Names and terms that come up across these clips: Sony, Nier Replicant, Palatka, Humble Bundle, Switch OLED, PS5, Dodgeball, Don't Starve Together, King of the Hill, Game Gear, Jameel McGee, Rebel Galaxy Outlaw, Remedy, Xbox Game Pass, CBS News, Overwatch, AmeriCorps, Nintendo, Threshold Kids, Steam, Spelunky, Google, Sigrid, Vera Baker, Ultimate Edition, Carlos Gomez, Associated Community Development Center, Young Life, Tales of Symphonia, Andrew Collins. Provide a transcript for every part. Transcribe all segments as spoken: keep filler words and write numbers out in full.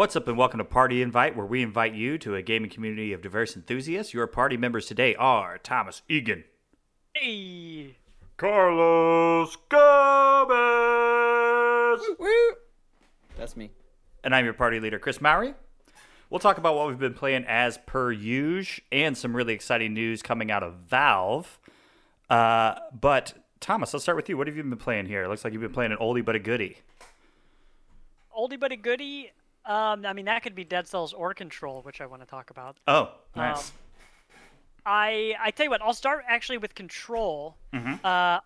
What's up and welcome to Party Invite, where we invite you to a gaming community of diverse enthusiasts. Your party members today are Thomas Egan. Hey! Carlos Gomez! Woo woo. That's me. And I'm your party leader, Chris Mowry. We'll talk about what we've been playing as per usual and some really exciting news coming out of Valve. Uh, but, Thomas, let's start with you. What have you been playing here? It looks like you've been playing an oldie but a goodie. Oldie but a goodie? Um, I mean, that could be Dead Cells or Control, which I want to talk about. Oh, nice. Um, I I tell you what, I'll start actually with Control. Mm-hmm. uh,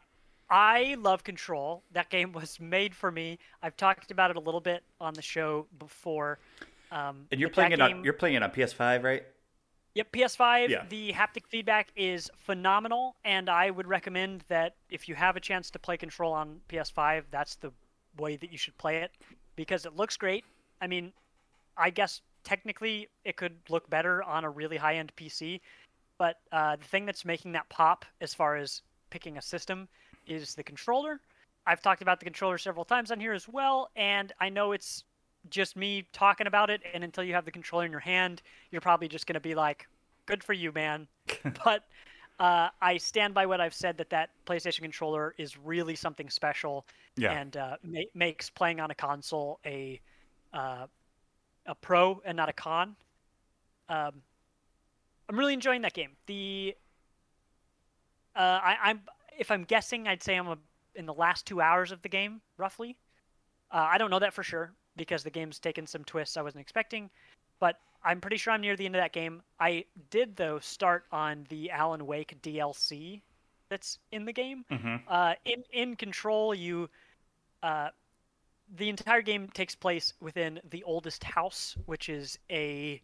I love Control. That game was made for me. I've talked about it a little bit on the show before. Um, and you're playing it game, on you're playing it on P S five, right? Yep, P S five. Yeah. The haptic feedback is phenomenal, and I would recommend that if you have a chance to play Control on P S five, that's the way that you should play it because it looks great. I mean, I guess technically it could look better on a really high-end P C, but uh, the thing that's making that pop as far as picking a system is the controller. I've talked about the controller several times on here as well, and I know it's just me talking about it, and until you have the controller in your hand, you're probably just going to be like, good for you, man. But uh, I stand by what I've said, that that PlayStation controller is really something special, yeah. and uh, ma makes playing on a console a... Uh, a pro and not a con. Um, I'm really enjoying that game. The uh, I, I'm if I'm guessing, I'd say I'm a, in the last two hours of the game, roughly. Uh, I don't know that for sure because the game's taken some twists I wasn't expecting, but I'm pretty sure I'm near the end of that game. I did though start on the Alan Wake D L C that's in the game. Mm-hmm. uh, in in Control, you. Uh, The entire game takes place within the oldest house, which is a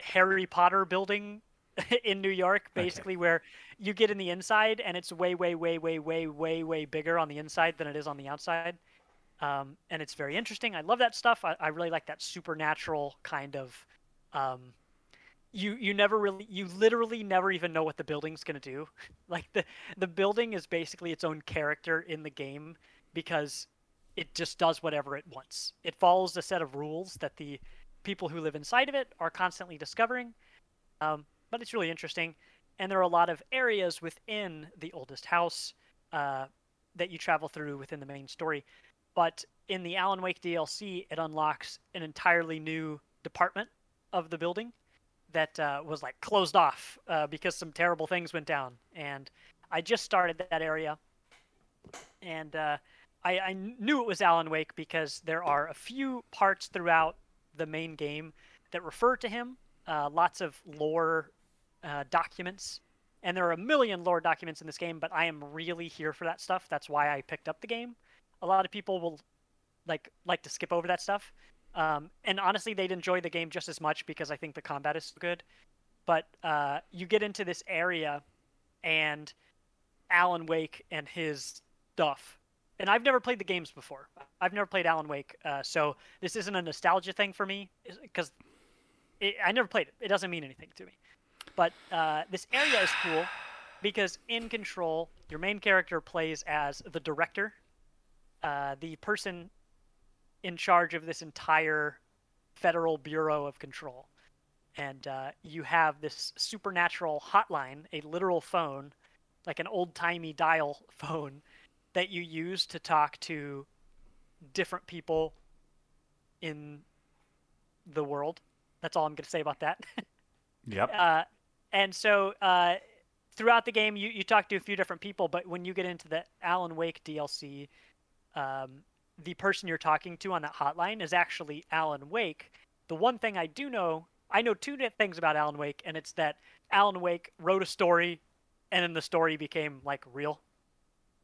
Harry Potter building in New York, basically, okay. where you get in the inside, and it's way, way, way, way, way, way, way bigger on the inside than it is on the outside. Um, and it's very interesting. I love that stuff. I, I really like that supernatural kind of... Um, you you never really... You literally never even know what the building's going to do. Like, the, the building is basically its own character in the game, because... It just does whatever it wants. It follows a set of rules that the people who live inside of it are constantly discovering. Um, but it's really interesting. And there are a lot of areas within the oldest house uh, that you travel through within the main story. But in the Alan Wake D L C, it unlocks an entirely new department of the building that uh, was like closed off uh, because some terrible things went down. And I just started that area. And... Uh, I, I knew it was Alan Wake because there are a few parts throughout the main game that refer to him. Uh, lots of lore uh, documents. And there are a million lore documents in this game, but I am really here for that stuff. That's why I picked up the game. A lot of people will like like to skip over that stuff. Um, and honestly, they'd enjoy the game just as much because I think the combat is good. But uh, you get into this area and Alan Wake and his stuff... And I've never played the games before. I've never played Alan Wake, uh, so this isn't a nostalgia thing for me, because I never played it. It doesn't mean anything to me. But uh, this area is cool, because in Control, your main character plays as the director, uh, the person in charge of this entire Federal Bureau of Control. And uh, you have this supernatural hotline, a literal phone, like an old-timey dial phone, that you use to talk to different people in the world. That's all I'm going to say about that. Yep. Uh, and so uh, throughout the game, you, you talk to a few different people, but when you get into the Alan Wake D L C, um, the person you're talking to on that hotline is actually Alan Wake. The one thing I do know, I know two things about Alan Wake, and it's that Alan Wake wrote a story, and then the story became, like, real.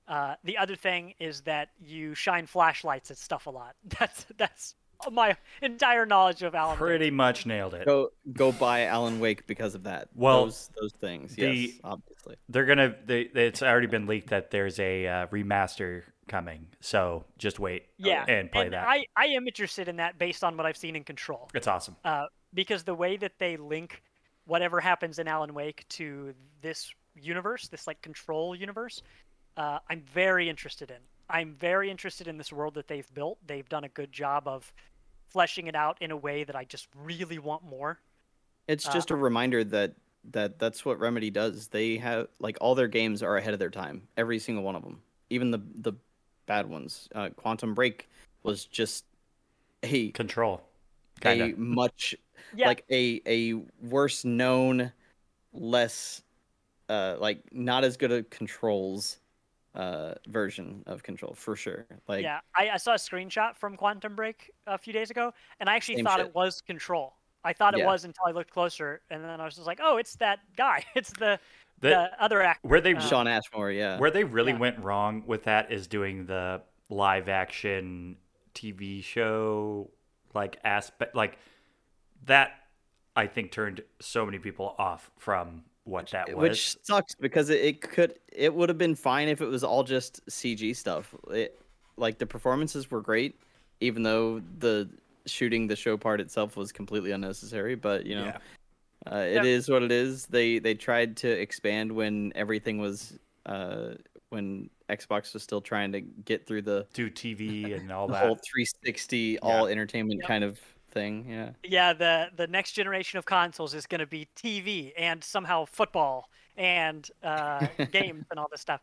Uh, the other thing is that you shine flashlights at stuff a lot. That's that's my entire knowledge of Alan Wake. Pretty much nailed it. Go go buy Alan Wake because of that. Well, those, those things, the, yes, obviously. They're gonna. They, it's already been leaked that there's a uh, remaster coming. So just wait. Yeah, and play and that. I I am interested in that based on what I've seen in Control. It's awesome. Uh, because the way that they link whatever happens in Alan Wake to this universe, this like Control universe. Uh, I'm very interested in. I'm very interested in this world that they've built. They've done a good job of fleshing it out in a way that I just really want more. It's just uh, a reminder that that that's what Remedy does. They have, like, all their games are ahead of their time. Every single one of them. Even the the bad ones. Uh, Quantum Break was just a... Control. Kinda. A much... Yeah. Like, a, a worse known, less... Uh, like, not as good a Control's uh, version of Control, for sure. Like, yeah, I, I saw a screenshot from Quantum Break a few days ago, and I actually thought shit. it was Control. I thought it yeah. was until I looked closer, and then I was just like, "Oh, it's that guy. It's the the, the other actor." Where they uh, Sean Ashmore, yeah. Where they really yeah. went wrong with that is doing the live action T V show like aspect, like that. I think turned so many people off from what that was, which sucks because it, it could it would have been fine if it was all just C G stuff. It, like, the performances were great, even though the shooting the show part itself was completely unnecessary, but you know, yeah. uh, it yeah. is what it is. They they tried to expand when everything was uh, when Xbox was still trying to get through the do T V and all the that whole three sixty yeah. all entertainment yep. kind of thing. Yeah. Yeah. The the next generation of consoles is going to be T V and somehow football and uh, games and all this stuff.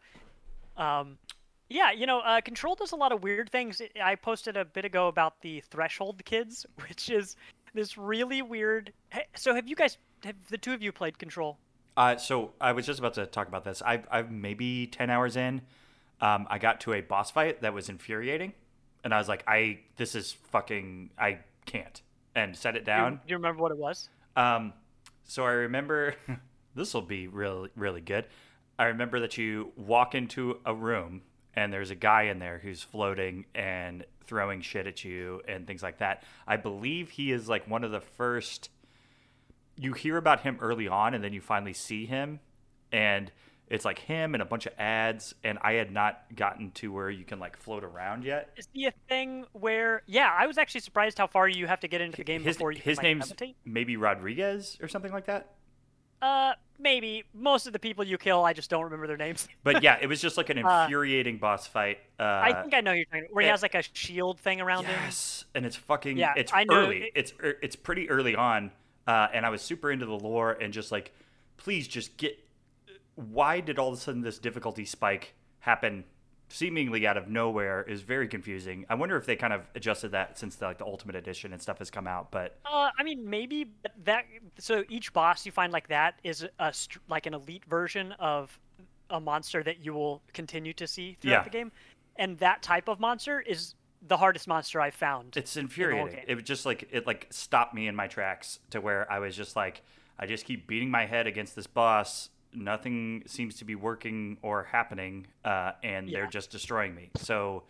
Um, Yeah, you know, uh, Control does a lot of weird things. I posted a bit ago about the Threshold Kids, which is this really weird... So have you guys, have the two of you played Control? Uh, so I was just about to talk about this. I've, I've maybe ten hours in. Um, I got to a boss fight that was infuriating. And I was like, I this is fucking... I can't. And set it down. Do you, you remember what it was? Um, so I remember... this will be really, really good. I remember that you walk into a room... and there's a guy in there who's floating and throwing shit at you and things like that. I believe he is like one of the first... You hear about him early on, and then you finally see him. And it's like him and a bunch of ads. And I had not gotten to where you can like float around yet. Is he a thing where... Yeah, I was actually surprised how far you have to get into the game his, before you... His can, name's like, maybe Rodriguez or something like that? Uh... Maybe. Most of the people you kill, I just don't remember their names. But yeah, it was just like an infuriating uh, boss fight. Uh, I think I know you're talking about, where it, he has like a shield thing around yes, him. Yes, and it's fucking, yeah, it's I early. It, it's it's pretty early on, uh, and I was super into the lore and just like, please just get, why did all of a sudden this difficulty spike happen seemingly out of nowhere is very confusing. I wonder if they kind of adjusted that since the, like the Ultimate Edition and stuff has come out, but... Uh, I mean, maybe, but that... So each boss you find like that is a, like an elite version of a monster that you will continue to see throughout yeah. the game. And that type of monster is the hardest monster I've found. It's infuriating. In it just like, it like stopped me in my tracks to where I was just like, I just keep beating my head against this boss. Nothing seems to be working or happening, uh, and yeah. they're just destroying me. So,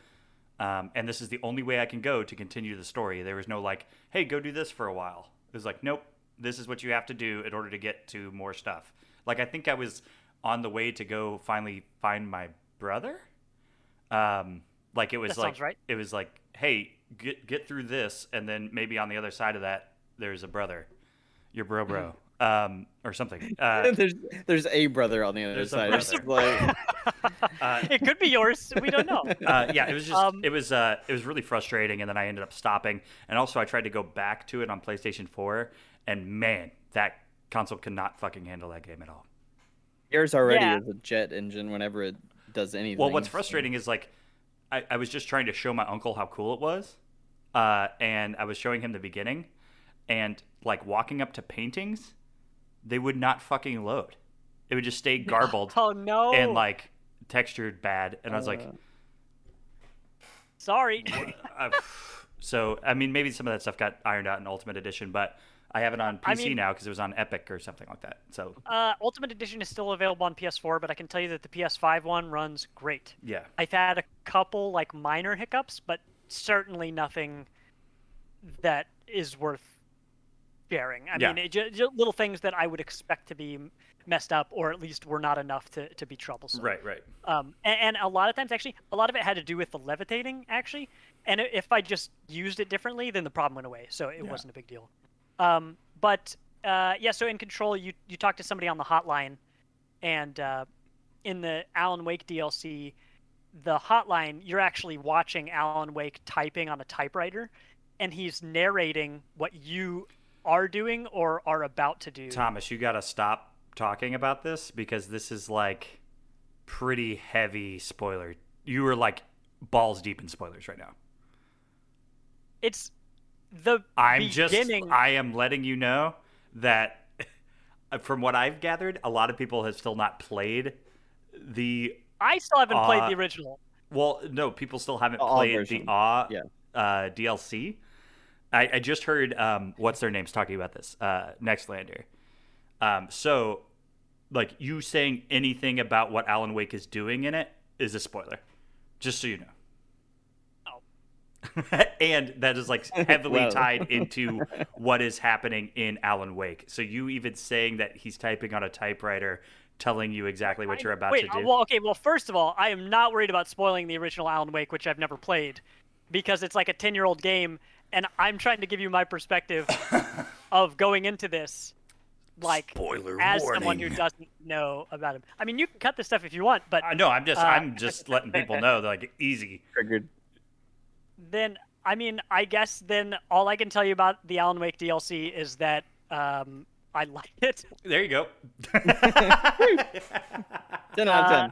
um, and this is the only way I can go to continue the story. There was no like, hey, go do this for a while. It was like, nope. This is what you have to do in order to get to more stuff. Like, I think I was on the way to go finally find my brother. Um, like it was that like, right. it was like, hey, get, get through this. And then maybe on the other side of that, there's a brother, your bro, bro, um, or something. Uh, there's, there's a brother on the other side. Like... uh, it could be yours. We don't know. Uh, yeah, it was just, um, it was, uh, it was really frustrating. And then I ended up stopping. And also I tried to go back to it on PlayStation four. And man, that console cannot fucking handle that game at all. Yours already yeah. is a jet engine whenever it does anything. Well, what's frustrating is like, I, I was just trying to show my uncle how cool it was. Uh, and I was showing him the beginning. And like walking up to paintings, they would not fucking load. It would just stay garbled. Oh, no. And like textured bad. And uh, I was like, sorry. So, I mean, maybe some of that stuff got ironed out in Ultimate Edition, but I have it on P C I mean, now because it was on Epic or something like that. So uh, Ultimate Edition is still available on P S four, but I can tell you that the P S five one runs great. Yeah, I've had a couple like minor hiccups, but certainly nothing that is worth sharing. I yeah. mean, it, just little things that I would expect to be messed up, or at least were not enough to to be troublesome. Right, right. Um, and, and a lot of times, actually, a lot of it had to do with the levitating, actually. And if I just used it differently, then the problem went away. So it yeah. wasn't a big deal. Um, but, uh, yeah, so in Control, you, you talk to somebody on the hotline, and, uh, in the Alan Wake D L C, the hotline, you're actually watching Alan Wake typing on a typewriter, and he's narrating what you are doing or are about to do. Thomas, you got to stop talking about this because this is like pretty heavy spoiler. You are like balls deep in spoilers right now. It's the I'm beginning. Just, I am letting you know that from what I've gathered, a lot of people have still not played the... I still haven't uh, played the original. Well, no, people still haven't All played version. the Aw yeah. uh, D L C. I, I just heard, um, what's their names talking about this? Uh, Nextlander. Um, so, like, you saying anything about what Alan Wake is doing in it is a spoiler. Just so you know. And that is like heavily Whoa. tied into what is happening in Alan Wake. So you even saying that he's typing on a typewriter, telling you exactly what I, you're about wait, to do. Well, okay. Well, first of all, I am not worried about spoiling the original Alan Wake, which I've never played, because it's like a ten-year-old game, and I'm trying to give you my perspective of going into this, like spoiler as warning. someone who doesn't know about him. I mean, you can cut this stuff if you want, but uh, no, I'm just uh, I'm just letting people know, like easy triggered. Then, I mean, I guess then all I can tell you about the Alan Wake D L C is that um, I like it. There you go. ten out of ten.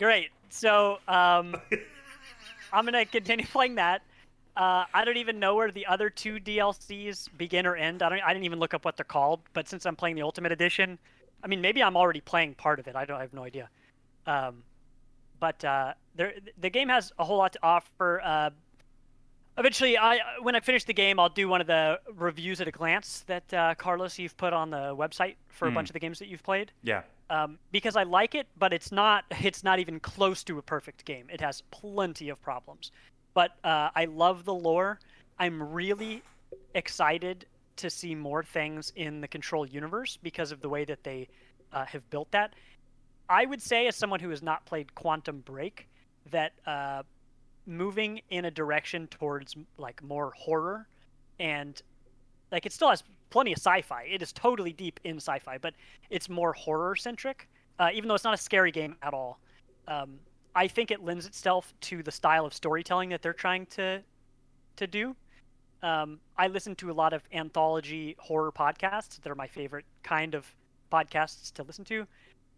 Great. So um, I'm going to continue playing that. Uh, I don't even know where the other two D L Cs begin or end. I, don't, I didn't even look up what they're called. But since I'm playing the Ultimate Edition, I mean, maybe I'm already playing part of it. I don't I have no idea. Um, but uh, there, the game has a whole lot to offer. Uh, Eventually, I when I finish the game, I'll do one of the reviews at a glance that, uh, Carlos, you've put on the website for mm. a bunch of the games that you've played. Yeah. Um, because I like it, but it's not it's not even close to a perfect game. It has plenty of problems. But uh, I love the lore. I'm really excited to see more things in the Control universe because of the way that they uh, have built that. I would say, as someone who has not played Quantum Break, that... Uh, moving in a direction towards like more horror, and like it still has plenty of sci-fi. It is totally deep in sci-fi, but it's more horror centric, uh, even though it's not a scary game at all. um, I think it lends itself to the style of storytelling that they're trying to to do. um, I listen to a lot of anthology horror podcasts. They're my favorite kind of podcasts to listen to.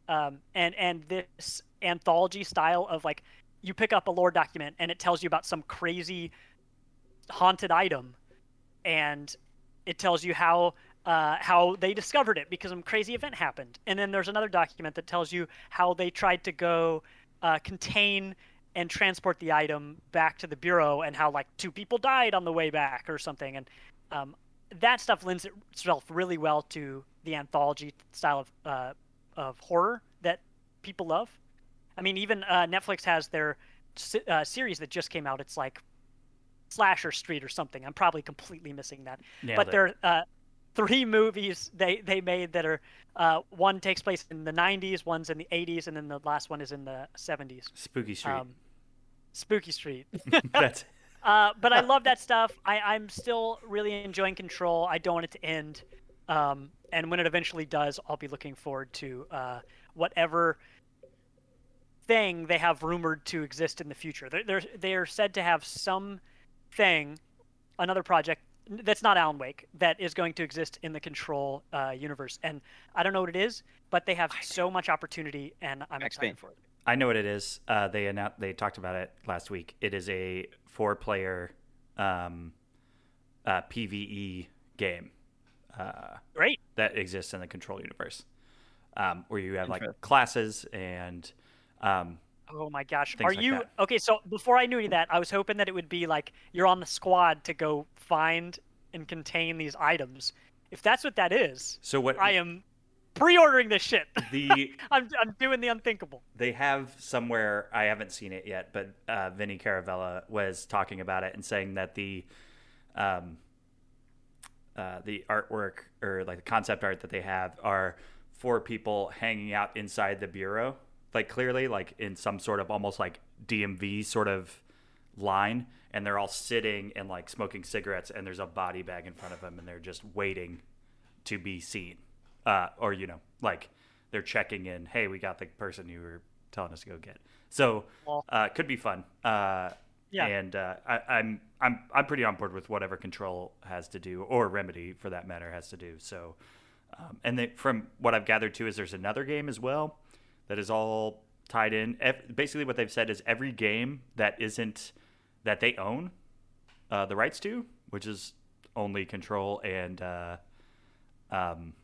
um, and and this anthology style of like you pick up a lore document and it tells you about some crazy haunted item, and it tells you how uh, how they discovered it because some crazy event happened. And then there's another document that tells you how they tried to go uh, contain and transport the item back to the bureau, and how like two people died on the way back or something. And um, that stuff lends itself really well to the anthology style of uh, of horror that people love. I mean, even uh, Netflix has their uh, series that just came out. It's like Slasher Street or something. I'm probably completely missing that. Nailed but it. There are uh, three movies they, they made that are, uh, one takes place in the nineties, one's in the eighties, and then the last one is in the seventies. Spooky Street. Um, Spooky Street. That's... uh, but I love that stuff. I, I'm still really enjoying Control. I don't want it to end. Um, and when it eventually does, I'll be looking forward to uh, whatever... thing they have rumored to exist in the future. They're, they're, they're said to have some thing, another project that's not Alan Wake, that is going to exist in the Control uh, universe. And I don't know what it is, but they have so much opportunity, and I'm Max excited Payne. for it. I know what it is. Uh, they announced, they talked about it last week. It is a four-player um, uh, P V E game. Uh, Great. That exists in the Control universe, um, where you have like classes and... Um, oh my gosh! Are like you that. okay? So before I knew any of that, I was hoping that it would be like you're on the squad to go find and contain these items. If that's what that is, so what I am pre-ordering this shit. The I'm I'm doing the unthinkable. They have somewhere, I haven't seen it yet, but uh, Vinny Caravella was talking about it and saying that the um uh, the artwork or like the concept art that they have are four people hanging out inside the bureau. Like clearly like in some sort of almost like D M V sort of line, and they're all sitting and like smoking cigarettes, and there's a body bag in front of them, and they're just waiting to be seen, uh, or you know, like they're checking in, hey, we got the person you were telling us to go get. So uh, could be fun. Uh, Yeah. And uh, I, I'm I'm I'm pretty on board with whatever Control has to do, or Remedy for that matter has to do. So, um, and they, from what I've gathered too, is there's another game as well that is all tied in. Basically, what they've said is every game that isn't that they own uh, the rights to, which is only Control and uh, um,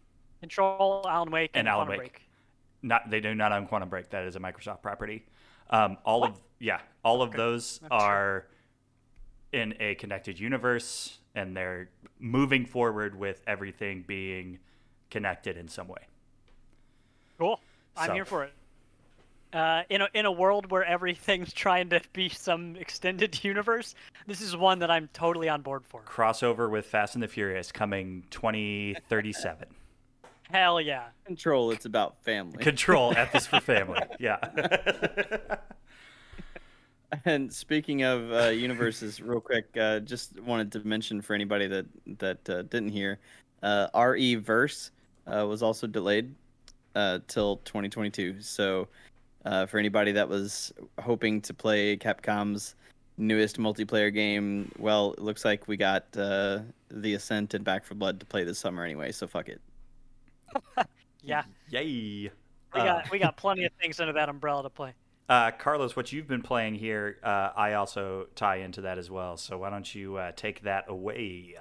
Control, Alan Wake, and, and Alan Wake. Break. Not they do not own Quantum Break. That is a Microsoft property. Um, all what? of yeah, all okay. of those That's are true. in a connected universe, and they're moving forward with everything being connected in some way. Cool. So. I'm here for it. Uh, in a in a world where everything's trying to be some extended universe, this is one that I'm totally on board for. Crossover with Fast and the Furious coming twenty thirty-seven. Hell yeah. Control, it's about family. Control, F is for family. Yeah. And speaking of uh, universes, real quick, uh, just wanted to mention for anybody that that uh, didn't hear, uh, R E Verse uh, was also delayed uh, till twenty twenty-two. So. Uh, for anybody that was hoping to play Capcom's newest multiplayer game, well, it looks like we got uh, The Ascent and Back four Blood to play this summer anyway, so fuck it. Yeah. Yay. We, uh, got, we got plenty of things under that umbrella to play. Uh, Carlos, what you've been playing here, uh, I also tie into that as well, so why don't you uh, take that away?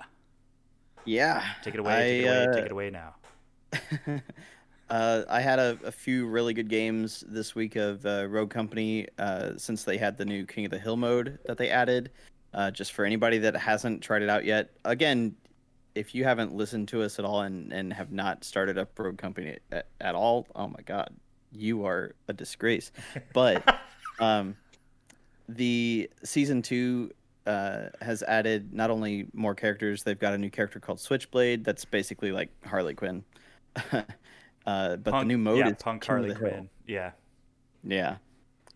Yeah. Take it away, I, take it away, uh... take it away now. Uh, I had a, a few really good games this week of uh, Rogue Company uh, since they had the new King of the Hill mode that they added. Uh, just for anybody that hasn't tried it out yet, again, if you haven't listened to us at all and, and have not started up Rogue Company at, at all, oh my god, you are a disgrace. But um, the Season two uh, has added not only more characters, they've got a new character called Switchblade that's basically like Harley Quinn. Uh, but punk, the new mode yeah, is Punk King Harley Quinn. Yeah, yeah.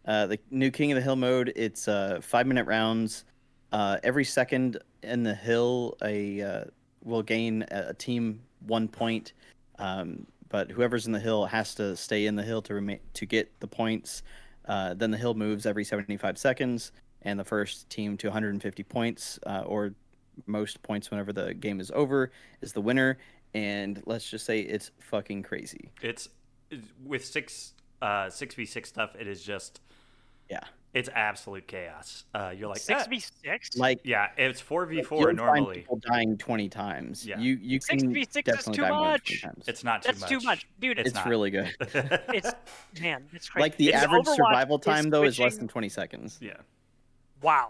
Uh, the new King of the Hill mode. It's uh, five-minute rounds. Uh, every second in the hill, a uh, will gain a team one point. Um, but whoever's in the hill has to stay in the hill to remain to get the points. Uh, then the hill moves every seventy-five seconds, and the first team to one hundred fifty points uh, or most points whenever the game is over is the winner. And let's just say it's fucking crazy. It's with six uh six v six stuff. It is just yeah, it's absolute chaos. Uh, you're like six v six. Like yeah, it's four v four normally. People dying twenty times. Yeah, you you six v six is too much. It's not too much. That's too much, dude. It's, it's really good. It's man, it's crazy. Like the it's average Overwatch survival time is though switching... is less than twenty seconds. Yeah. Wow.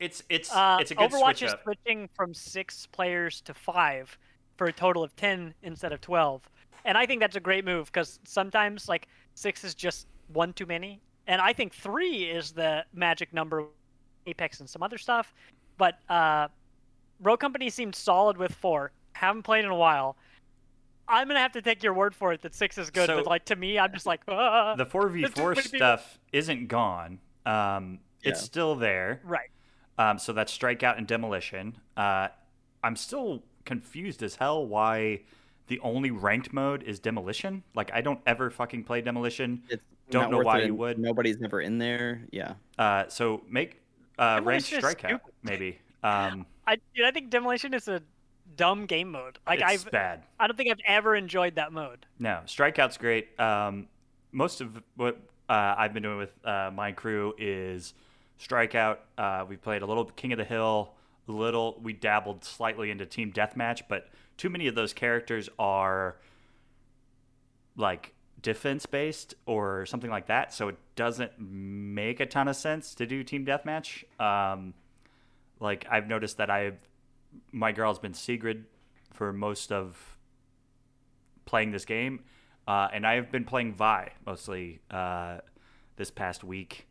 It's it's uh, it's a good Overwatch switch is up. Switching from six players to five. For a total of ten instead of twelve, and I think that's a great move because sometimes like six is just one too many, and I think three is the magic number, Apex and some other stuff. But uh, Rogue Company seemed solid with four. Haven't played in a while. I'm gonna have to take your word for it that six is good. So, but like to me, I'm just like ah, the four v four stuff isn't gone. Um, yeah. It's still there, right? Um, so that's Strikeout and Demolition. Uh, I'm still. confused as hell why the only ranked mode is Demolition. Like I don't ever fucking play Demolition. It's don't know why it. you would. Nobody's ever in there. Yeah. Uh, so make uh, ranked Strikeout maybe. Um, I dude, I think Demolition is a dumb game mode. Like it's I've bad. I don't think I've ever enjoyed that mode. No, Strikeout's great. Um, most of what uh, I've been doing with uh, my crew is Strikeout. Uh, we played a little King of the Hill. Little we dabbled slightly into team deathmatch, but too many of those characters are like defense based or something like that, so it doesn't make a ton of sense to do team deathmatch. Um, like I've noticed that I've my girl's been Sigrid for most of playing this game, uh, and I've been playing Vi mostly uh, this past week.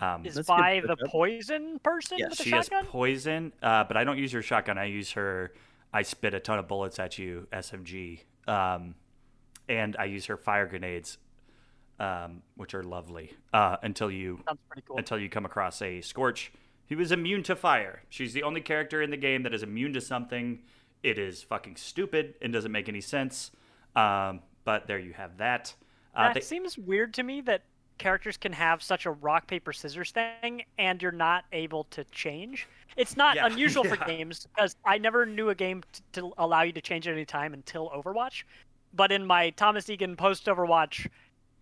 Um, is Vi the poison person? Yes, with the she shotgun? is poison, uh, but I don't use her shotgun. I use her. I spit a ton of bullets at you, S M G, um, and I use her fire grenades, um, which are lovely. Uh, until you Sounds pretty cool. until you come across a Scorch, who is immune to fire. She's the only character in the game that is immune to something. It is fucking stupid and doesn't make any sense. Um, but there you have that. Uh, that they, seems weird to me that. characters can have such a rock, paper, scissors thing, and you're not able to change. It's not yeah. unusual yeah. for games, because I never knew a game to, to allow you to change at any time until Overwatch. But in my Thomas Egan post-Overwatch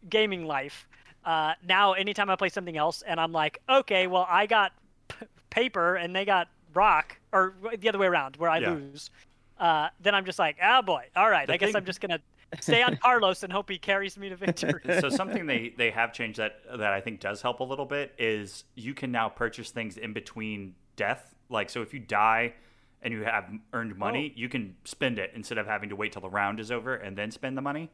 gaming life, uh, now anytime I play something else, and I'm like, okay, well, I got p paper, and they got rock, or the other way around, where I yeah. lose, uh, then I'm just like, ah, oh, boy, all right, the I thing... guess I'm just going to stay on Carlos and hope he carries me to victory. So something they, they have changed that, that I think does help a little bit is you can now purchase things in between death. Like, so if you die and you have earned money, oh. you can spend it instead of having to wait till the round is over and then spend the money.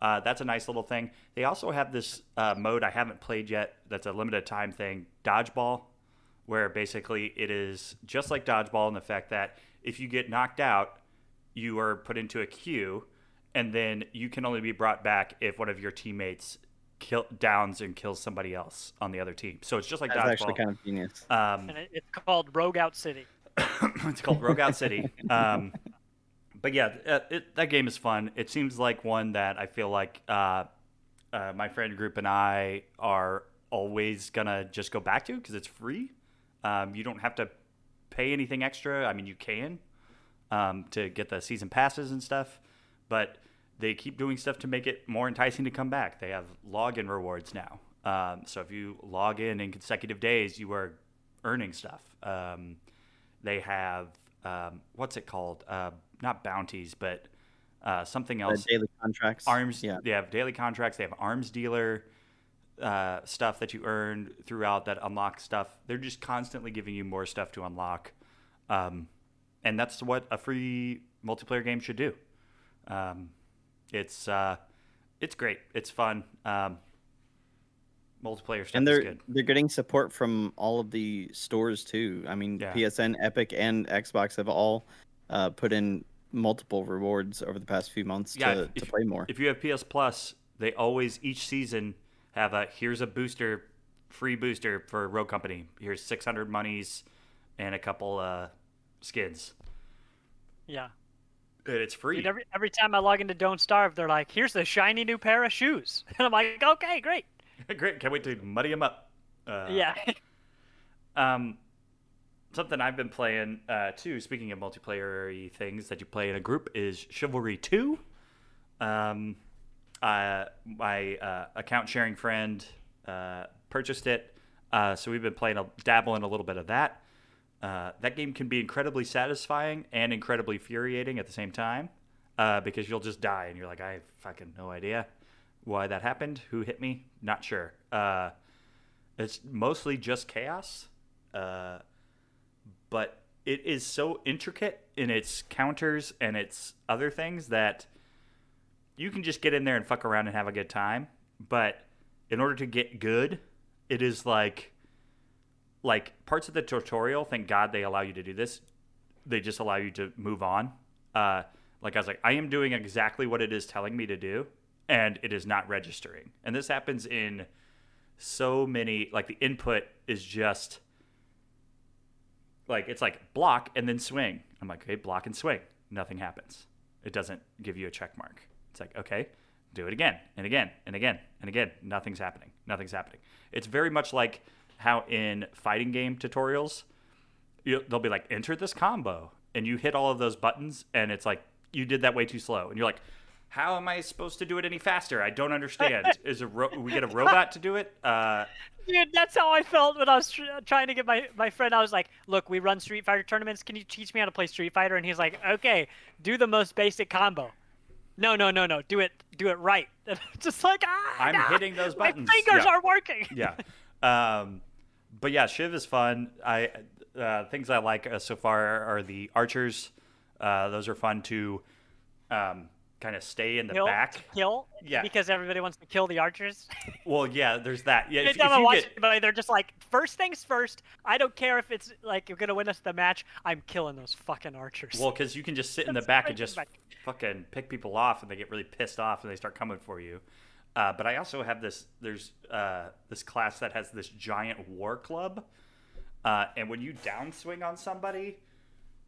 Uh, that's a nice little thing. They also have this uh, mode I haven't played yet that's a limited time thing, Dodgeball, where basically it is just like Dodgeball in the fact that if you get knocked out, you are put into a queue, and then you can only be brought back if one of your teammates kill, downs and kills somebody else on the other team. So it's just like Dodgeball. That's actually kind of genius. Um, and it's called Rogue Out City. It's called Rogue Out City. Um, but yeah, it, it, that game is fun. It seems like one that I feel like uh, uh, my friend group and I are always going to just go back to because it's free. Um, you don't have to pay anything extra. I mean, you can um, to get the season passes and stuff. But they keep doing stuff to make it more enticing to come back. They have login rewards now. Um, so if you log in in consecutive days, you are earning stuff. Um, they have, um, what's it called? Uh, not bounties, but uh, something else. The daily contracts. Arms. Yeah. They have daily contracts. They have arms dealer uh, stuff that you earn throughout that unlock stuff. They're just constantly giving you more stuff to unlock. Um, and that's what a free multiplayer game should do. Um, it's, uh, it's great. It's fun. Um, multiplayer stuff and they're, is good. They're getting support from all of the stores too. I mean, yeah. P S N, Epic, and Xbox have all, uh, put in multiple rewards over the past few months yeah, to, if, to play more. If you have P S Plus, they always, each season, have a, here's a booster, free booster for Rogue Company. Here's six hundred monies and a couple, uh, skins. Yeah. It's free. Dude, every, every time I log into Don't Starve, they're like, here's the shiny new pair of shoes. And I'm like, okay, great. Great. Can't wait to muddy them up. Uh, yeah. um, Something I've been playing, uh, too, speaking of multiplayer things that you play in a group, is Chivalry two. Um, uh, my uh, account sharing friend uh, purchased it, uh, so we've been playing a, dabbling a little bit of that. Uh, that game can be incredibly satisfying and incredibly infuriating at the same time uh, because you'll just die and you're like, I have fucking no idea why that happened. Who hit me? Not sure. Uh, it's mostly just chaos, uh, but it is so intricate in its counters and its other things that you can just get in there and fuck around and have a good time. But in order to get good, it is like... Like, parts of the tutorial, thank God they allow you to do this. They just allow you to move on. Uh, like, I was like, I am doing exactly what it is telling me to do, and it is not registering. And this happens in so many... Like, the input is just... Like, it's like, block and then swing. I'm like, okay, block and swing. Nothing happens. It doesn't give you a check mark. It's like, okay, do it again, and again, and again, and again. Nothing's happening. Nothing's happening. It's very much like... how in fighting game tutorials, you, they'll be like, enter this combo. And you hit all of those buttons, and it's like, you did that way too slow. And you're like, how am I supposed to do it any faster? I don't understand. Is a ro we get a robot to do it? Uh, Dude, that's how I felt when I was tr trying to get my, my friend. I was like, look, we run Street Fighter tournaments. Can you teach me how to play Street Fighter? And he's like, okay, do the most basic combo. No, no, no, no. Do it, do it right. And I'm just like, ah, I'm nah, hitting those buttons. My fingers yeah. are working. Yeah. Um, But yeah, Shiv is fun. I uh, things I like uh, so far are the archers. Uh, those are fun to um, kind of stay in the kill, back. Kill? Yeah. Because everybody wants to kill the archers? Well, yeah, there's that. Yeah, if, if you watch get... it, but they're just like, first things first. I don't care if it's like you're going to win us the match. I'm killing those fucking archers. Well, because you can just sit in the back and just fucking pick people off, and they get really pissed off, and they start coming for you. Uh, but I also have this, there's uh, this class that has this giant war club. Uh, and when you downswing on somebody,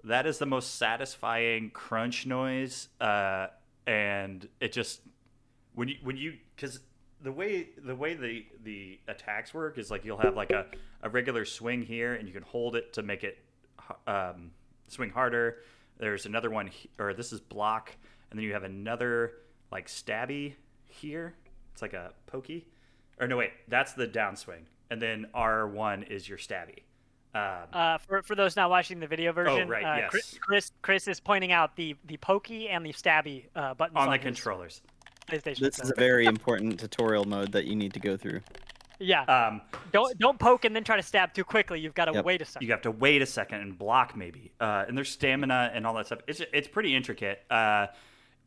that is the most satisfying crunch noise. Uh, and it just, when you, when you, because the way the way the the attacks work is like you'll have like a, a regular swing here, and you can hold it to make it um, swing harder. There's another one, or this is block, and then you have another like stabby here. It's like a pokey, or no wait, that's the downswing, and then R one is your stabby. Um, uh, for for those not watching the video version, oh, right, uh, yes. Chris, Chris Chris is pointing out the the pokey and the stabby uh, buttons on, on the controllers. PlayStation. This is a very important tutorial mode that you need to go through. Yeah. Um, don't don't poke and then try to stab too quickly. You've got to yep. wait a second. You have to wait a second and block maybe. Uh, and there's stamina and all that stuff. It's it's pretty intricate. Uh,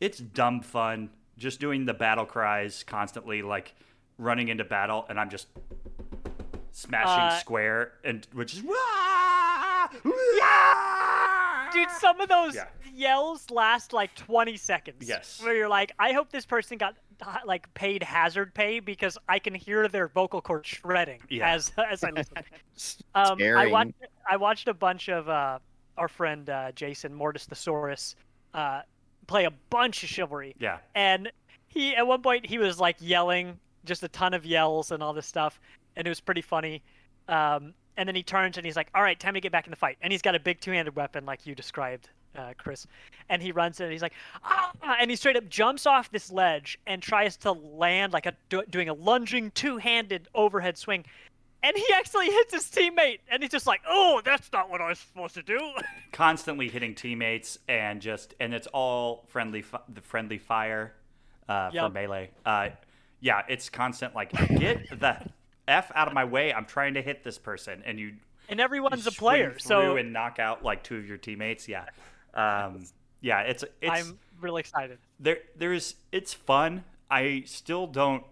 it's dumb fun. Just doing the battle cries constantly, like running into battle, and I'm just. Smashing uh, square, and which is Wah! Yeah! Dude, some of those yeah. yells last like twenty seconds. Yes. Where you're like, I hope this person got like paid hazard pay because I can hear their vocal cords shredding yeah. as as I listen. um, I watched I watched a bunch of uh, our friend uh, Jason Mortis-thesaurus uh, play a bunch of Chivalry. Yeah. And he at one point he was like yelling, just a ton of yells and all this stuff. And it was pretty funny. Um, and then he turns and he's like, all right, time to get back in the fight. And he's got a big two-handed weapon like you described, uh, Chris. And he runs in and he's like, ah! And he straight up jumps off this ledge and tries to land like a doing a lunging two-handed overhead swing. And he actually hits his teammate. And he's just like, oh, that's not what I was supposed to do. Constantly hitting teammates and just, and it's all friendly, fi the friendly fire uh, yep. for melee. Uh, yeah, it's constant like, get the... F out of my way! I'm trying to hit this person, and you and everyone's you a player, so and knock out like two of your teammates. Yeah, um, yeah, it's it's. I'm really excited. There, there's it's fun. I still don't,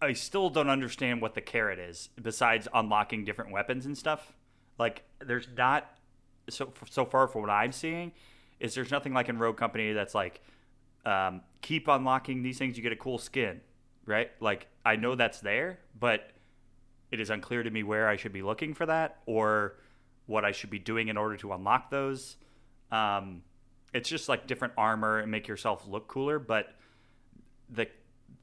I still don't understand what the carrot is besides unlocking different weapons and stuff. Like there's not so so far from what I'm seeing is there's nothing like in Rogue Company that's like um, keep unlocking these things. You get a cool skin. Right? Like, I know that's there, but it is unclear to me where I should be looking for that or what I should be doing in order to unlock those. Um, it's just like different armor and make yourself look cooler, but the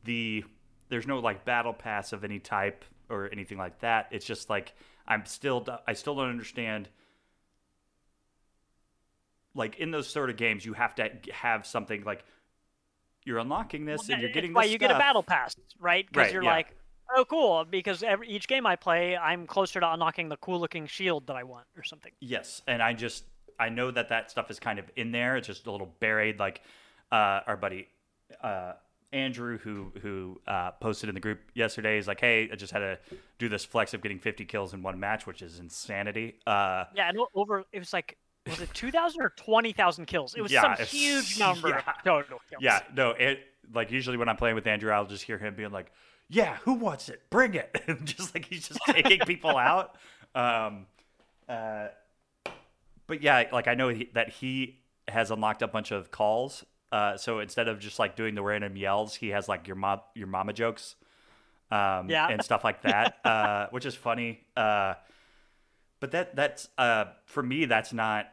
the there's no like battle pass of any type or anything like that. It's just like I'm still I still don't understand. Like in those sort of games, you have to have something like. You're unlocking this, well, and you're getting. Why this you stuff. Get a battle pass, right? Because right, you're yeah. like, oh, cool. Because every each game I play, I'm closer to unlocking the cool-looking shield that I want, or something. Yes, and I just I know that that stuff is kind of in there. It's just a little buried. Like uh, our buddy uh, Andrew, who who uh, posted in the group yesterday, is like, hey, I just had to do this flex of getting fifty kills in one match, which is insanity. Uh, yeah, and over it was like. Was it two thousand or twenty thousand kills? It was yeah, some huge number yeah. of total kills. Yeah, no, it, like usually when I'm playing with Andrew, I'll just hear him being like, yeah, who wants it? Bring it. Just like he's just taking people out. Um, uh, but yeah, like I know he, that he has unlocked a bunch of calls. Uh, so instead of just like doing the random yells, he has like your, mom, your mama jokes um, yeah. and stuff like that, uh, which is funny. Uh, but that that's, uh, for me, that's not,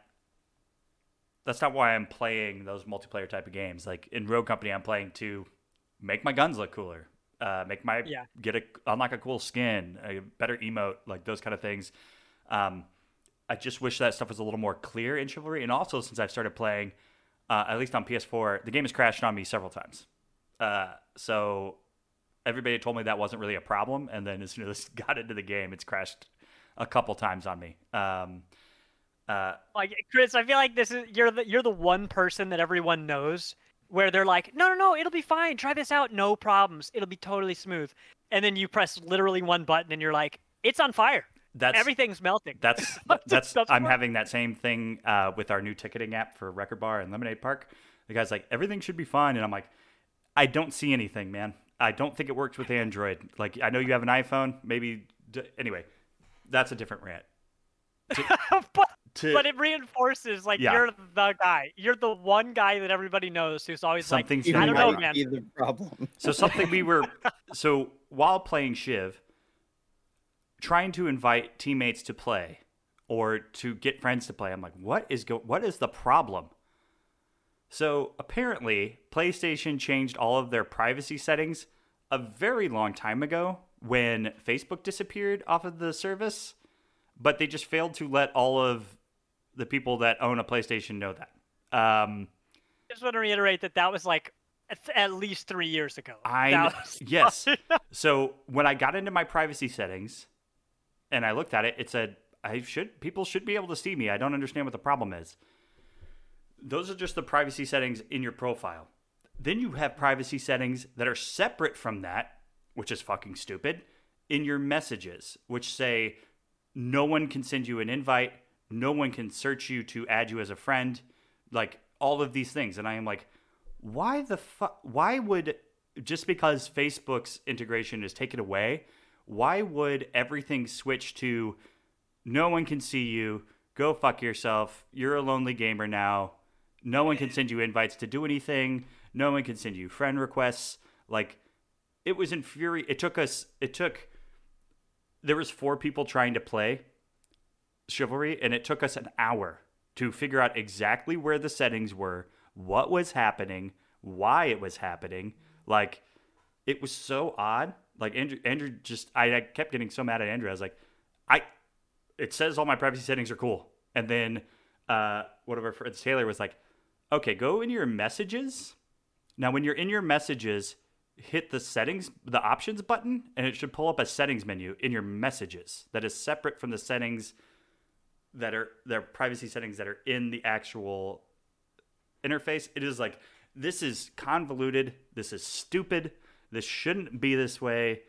That's not why I'm playing those multiplayer type of games. Like in Rogue Company, I'm playing to make my guns look cooler, uh, make my yeah. get a unlock a cool skin, a better emote, like those kind of things. Um, I just wish that stuff was a little more clear in Chivalry. And also, since I've started playing, uh, at least on P S four, the game has crashed on me several times. Uh, so everybody told me that wasn't really a problem, and then as soon as I got into the game, it's crashed a couple times on me. Um, Uh, like Chris, I feel like this is you're the you're the one person that everyone knows where they're like, no, no, no, it'll be fine. Try this out, no problems. It'll be totally smooth. And then you press literally one button, and you're like, it's on fire. That's everything's melting. That's that's. that's I'm having that same thing uh, with our new ticketing app for Record Bar and Lemonade Park. The guy's like, everything should be fine, and I'm like, I don't see anything, man. I don't think it works with Android. Like, I know you have an iPhone, maybe. D anyway, that's a different rant. but, to, but it reinforces like yeah. you're the guy. You're the one guy that everybody knows who's always Something's like I don't know, man. The problem. So something we were so while playing Shiv, trying to invite teammates to play or to get friends to play. I'm like, what is go what is the problem? So apparently PlayStation changed all of their privacy settings a very long time ago when Facebook disappeared off of the service, but they just failed to let all of the people that own a PlayStation know that. Um, I just want to reiterate that that was like at least three years ago. I yes. So when I got into my privacy settings and I looked at it, it said, I should people should be able to see me. I don't understand what the problem is. Those are just the privacy settings in your profile. Then you have privacy settings that are separate from that, which is fucking stupid, in your messages, which say no one can send you an invite, no one can search you to add you as a friend, like all of these things. And I am like, why the fuck, why would, just because Facebook's integration is taken away, why would everything switch to no one can see you, go fuck yourself, you're a lonely gamer now, no one can send you invites to do anything, no one can send you friend requests. Like, it was infuriating. It took us, it took, there was four people trying to play Chivalry, and it took us an hour to figure out exactly where the settings were, what was happening, why it was happening. Like, it was so odd. Like, Andrew, Andrew just, I, I kept getting so mad at Andrew. I was like, I, it says all my privacy settings are cool. And then uh, one of our friends, Taylor, was like, okay, go in your messages. Now, when you're in your messages, hit the settings, the options button, and it should pull up a settings menu in your messages that is separate from the settings that are, their privacy settings that are in the actual interface. It is like, this is convoluted. This is stupid. This shouldn't be this way.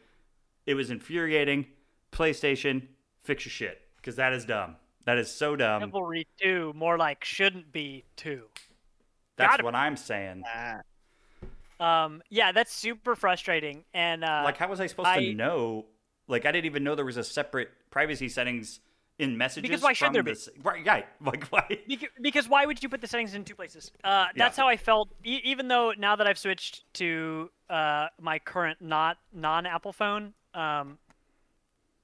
It was infuriating. PlayStation, fix your shit, because that is dumb. That is so dumb. Chivalry two, more like shouldn't be two. That's Gotta what be. I'm saying. Um, yeah, that's super frustrating. And uh, like, how was I supposed I, to know? Like, I didn't even know there was a separate privacy settings in messages. Because why should there be? This, right, right, like, why? Because, because why would you put the settings in two places? Uh, that's yeah. how I felt, e even though now that I've switched to uh, my current not non-Apple phone, um,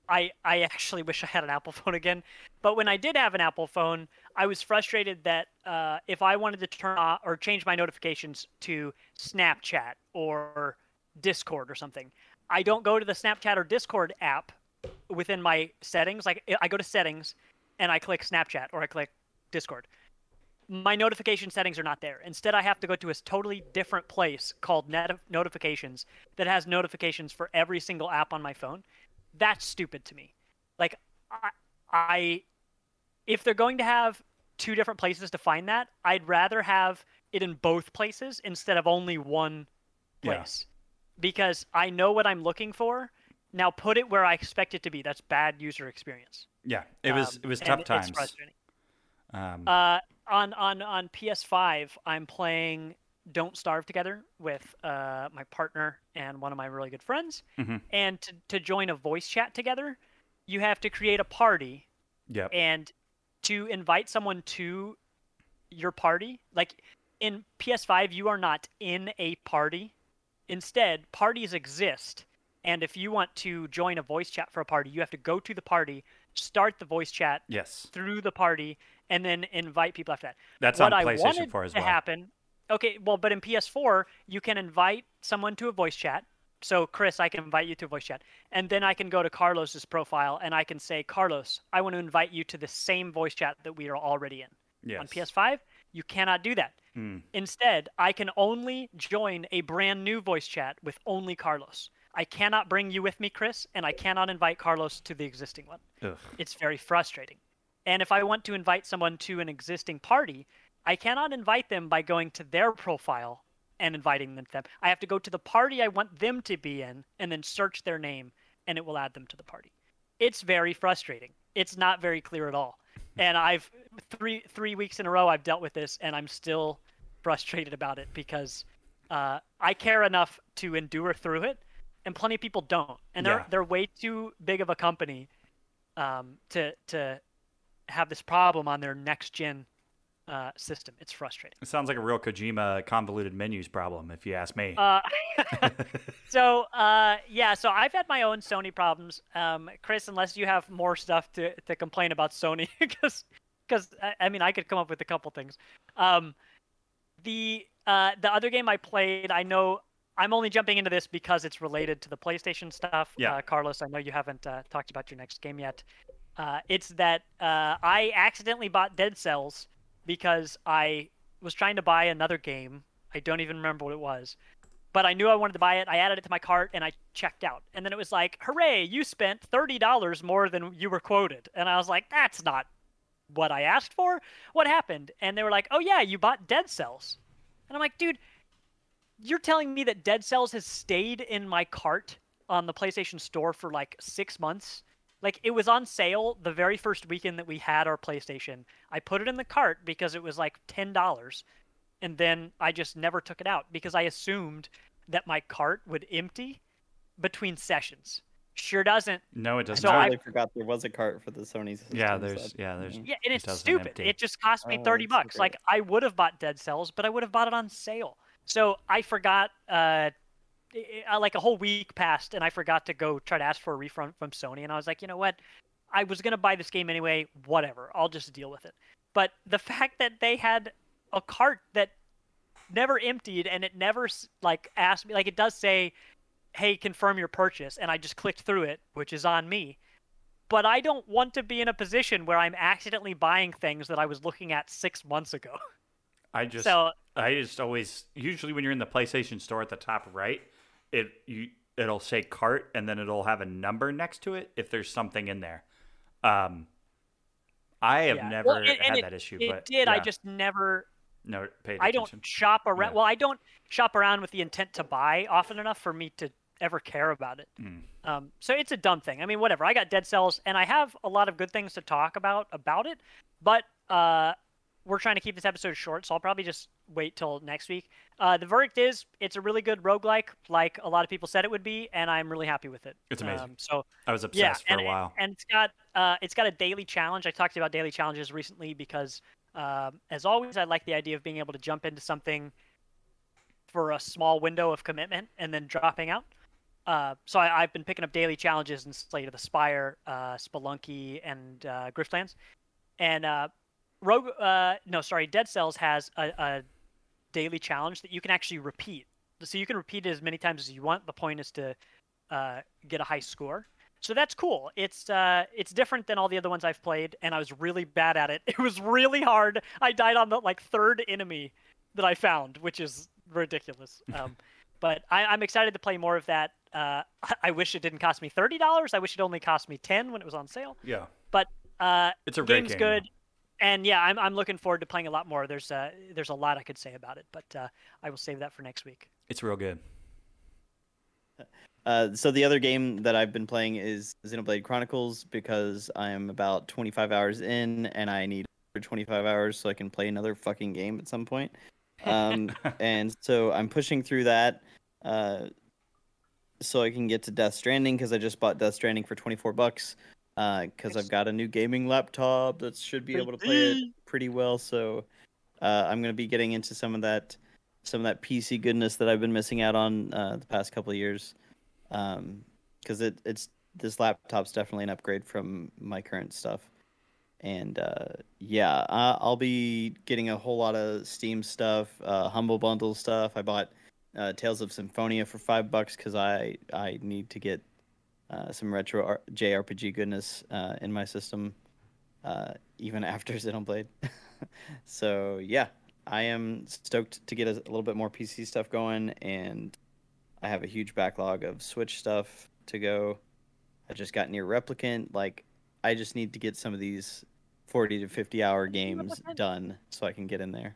I, I actually wish I had an Apple phone again. But when I did have an Apple phone, I was frustrated that uh, if I wanted to turn off or change my notifications to Snapchat or Discord or something, I don't go to the Snapchat or Discord app within my settings. Like, I go to settings and I click Snapchat or I click Discord. My notification settings are not there. Instead, I have to go to a totally different place called Net Notifications that has notifications for every single app on my phone. That's stupid to me. Like, I, I if they're going to have two different places to find that, I'd rather have it in both places instead of only one place. Yeah. Because I know what I'm looking for. Now put it where I expect it to be. That's bad user experience. Yeah, it was um, it was tough times. It's frustrating. Um, uh, on on on P S five, I'm playing Don't Starve Together with uh, my partner and one of my really good friends. Mm-hmm. And to to join a voice chat together, you have to create a party. Yeah. And to invite someone to your party, like in P S five, you are not in a party. Instead, parties exist. And if you want to join a voice chat for a party, you have to go to the party, start the voice chat yes. through the party, and then invite people after that. That's what on PlayStation four as well. To happen, okay, well, but in P S four, you can invite someone to a voice chat. So, Chris, I can invite you to a voice chat. And then I can go to Carlos's profile, and I can say, Carlos, I want to invite you to the same voice chat that we are already in. Yes. On P S five, you cannot do that. Mm. Instead, I can only join a brand new voice chat with only Carlos. I cannot bring you with me, Chris, and I cannot invite Carlos to the existing one. Ugh. It's very frustrating. And if I want to invite someone to an existing party, I cannot invite them by going to their profile and inviting them to them. I have to go to the party I want them to be in and then search their name, and it will add them to the party. It's very frustrating. It's not very clear at all. And I've three three weeks in a row I've dealt with this, and I'm still frustrated about it because uh, I care enough to endure through it. And plenty of people don't, and they're yeah. they're way too big of a company um, to to have this problem on their next gen uh, system. It's frustrating. It sounds like a real Kojima convoluted menus problem, if you ask me. Uh, so uh, yeah, so I've had my own Sony problems, um, Chris. Unless you have more stuff to to complain about Sony, because because I mean I could come up with a couple things. Um, the uh, the other game I played, I know. I'm only jumping into this because it's related to the PlayStation stuff. Yeah. Uh, Carlos, I know you haven't uh, talked about your next game yet. Uh, it's that uh, I accidentally bought Dead Cells because I was trying to buy another game. I don't even remember what it was. But I knew I wanted to buy it. I added it to my cart, and I checked out. And then it was like, hooray, you spent thirty dollars more than you were quoted. And I was like, that's not what I asked for. What happened? And they were like, oh, yeah, you bought Dead Cells. And I'm like, dude, you're telling me that Dead Cells has stayed in my cart on the PlayStation Store for like six months? Like, it was on sale the very first weekend that we had our PlayStation. I put it in the cart because it was like ten dollars. And then I just never took it out because I assumed that my cart would empty between sessions. Sure doesn't. No, it doesn't. So I totally forgot there was a cart for the Sony system. Yeah, there's, so yeah, there's. Yeah, and it's it stupid. Empty. It just cost me thirty bucks. Like, I would have bought Dead Cells, but I would have bought it on sale. So I forgot, uh, like a whole week passed, and I forgot to go try to ask for a refund from Sony. And I was like, you know what? I was going to buy this game anyway. Whatever. I'll just deal with it. But the fact that they had a cart that never emptied, and it never like asked me, like it does say, hey, confirm your purchase, and I just clicked through it, which is on me. But I don't want to be in a position where I'm accidentally buying things that I was looking at six months ago. I just so, I just always, usually when you're in the PlayStation Store at the top right, it you it'll say cart, and then it'll have a number next to it if there's something in there. Um, I have yeah. never well, it, had it, that issue. It but, did. Yeah. I just never. No, paid attention. I don't shop around. Yeah. Well, I don't shop around with the intent to buy often enough for me to ever care about it. Mm. Um, so it's a dumb thing. I mean, whatever. I got Dead Cells, and I have a lot of good things to talk about about it. But uh, we're trying to keep this episode short, so I'll probably just wait till next week. Uh, the verdict is it's a really good roguelike, like a lot of people said it would be, and I'm really happy with it. It's amazing. Um, so I was obsessed yeah, for and, a while. And it's got uh, it's got a daily challenge. I talked about daily challenges recently because. Um, as always, I like the idea of being able to jump into something for a small window of commitment and then dropping out. Uh, so I, I've been picking up daily challenges in Slay of the Spire, uh, Spelunky, and uh, Griftlands. And uh, Rogue, uh, no, sorry, Dead Cells has a, a daily challenge that you can actually repeat. So you can repeat it as many times as you want. The point is to uh, get a high score. So that's cool. It's uh, it's different than all the other ones I've played, and I was really bad at it. It was really hard. I died on the like third enemy that I found, which is ridiculous. Um, but I, I'm excited to play more of that. Uh, I, I wish it didn't cost me thirty dollars. I wish it only cost me ten when it was on sale. Yeah. But uh, it's a game's great game, good, though. And yeah, I'm I'm looking forward to playing a lot more. There's uh, there's a lot I could say about it, but uh, I will save that for next week. It's real good. Uh, so the other game that I've been playing is Xenoblade Chronicles because I'm about twenty-five hours in and I need twenty-five hours so I can play another fucking game at some point. Um, and so I'm pushing through that uh, so I can get to Death Stranding because I just bought Death Stranding for twenty-four bucks because uh, nice. I've got a new gaming laptop that should be able to play it pretty well. So uh, I'm going to be getting into some of that some of that P C goodness that I've been missing out on uh, the past couple of years. Um, because it it's this laptop's definitely an upgrade from my current stuff, and uh, yeah, I, I'll be getting a whole lot of Steam stuff, uh, Humble Bundle stuff. I bought uh, Tales of Symphonia for five bucks because I I need to get uh, some retro R- J R P G goodness uh, in my system, uh, even after Xenoblade. So yeah, I am stoked to get a, a little bit more P C stuff going and. I have a huge backlog of Switch stuff to go. I just got Nier Replicant. Like, I just need to get some of these forty to fifty hour games done so I can get in there.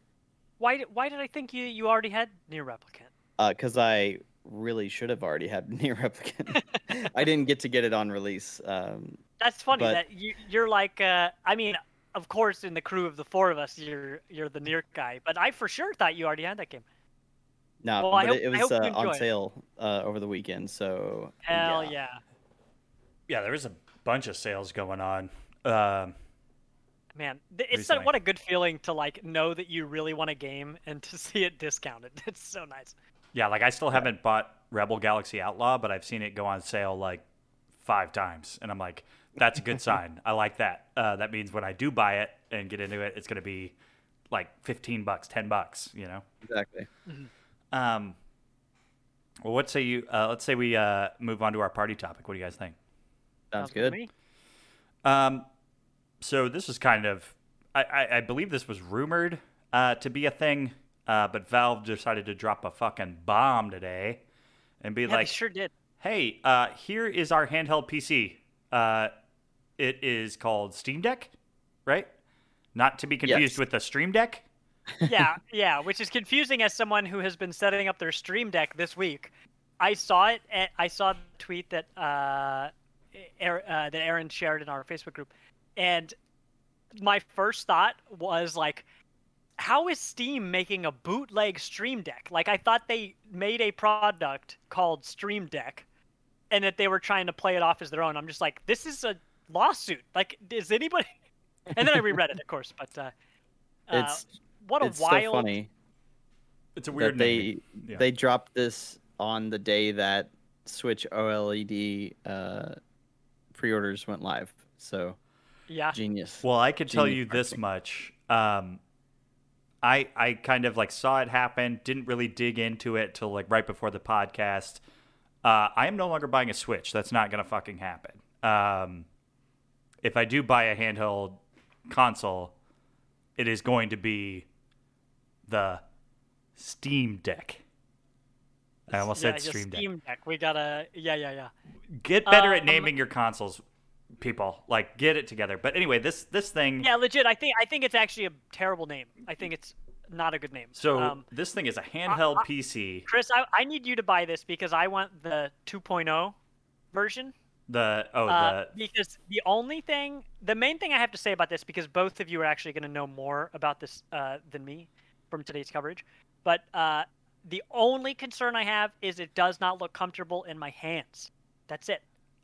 Why Why did I think you, you already had Nier Replicant? Uh, because I really should have already had Nier Replicant. I didn't get to get it on release. Um, That's funny but... that you, you're like, uh, I mean, of course, in the crew of the four of us, you're you're the Nier guy. But I for sure thought you already had that game. No, well, but hope, it was uh, on sale uh, over the weekend, so... Hell yeah. Yeah, yeah there was a bunch of sales going on. Um, Man, th- it's a, what a good feeling to, like, know that you really want a game and to see it discounted. It's so nice. Yeah, like, I still haven't bought Rebel Galaxy Outlaw, but I've seen it go on sale, like, five times. And I'm like, that's a good sign. I like that. Uh, that means when I do buy it and get into it, it's going to be, like, fifteen bucks, ten bucks, you know? Exactly. Mm-hmm. Um, Well, what say you? Uh, let's say we uh, move on to our party topic. What do you guys think? Sounds good. Um, so this is kind of, I, I, I believe this was rumored uh, to be a thing, uh, but Valve decided to drop a fucking bomb today and be yeah, like, they sure did. Hey, uh, here is our handheld P C. Uh, it is called Steam Deck, right? Not to be confused yes. with the Stream Deck. yeah, yeah, which is confusing as someone who has been setting up their Stream Deck this week. I saw it. I saw the tweet that uh, er, uh, that Aaron shared in our Facebook group, and my first thought was like, "How is Steam making a bootleg Stream Deck?" Like, I thought they made a product called Stream Deck, and that they were trying to play it off as their own. I'm just like, "This is a lawsuit." Like, is anybody? And then I reread it, of course, but uh, it's. Uh, What a it's wild! It's so funny. It's a weird. They yeah. they dropped this on the day that Switch OLED uh, pre-orders went live. So yeah, genius. Well, I could genius tell you marketing. This much. Um, I I kind of like saw it happen. Didn't really dig into it till like right before the podcast. Uh, I am no longer buying a Switch. That's not gonna fucking happen. Um, if I do buy a handheld console, it is going to be the Steam Deck. I almost yeah, said Stream Deck. Steam Deck. We gotta, yeah, yeah, yeah. Get better uh, at naming um, your consoles, people. Like, get it together. But anyway, this this thing. Yeah, legit. I think I think it's actually a terrible name. I think it's not a good name. So um, this thing is a handheld I, I, P C. Chris, I, I need you to buy this because I want the two point oh version. The oh uh, the because the only thing the main thing I have to say about this, because both of you are actually going to know more about this uh, than me from today's coverage, but uh, the only concern I have is it does not look comfortable in my hands. That's it.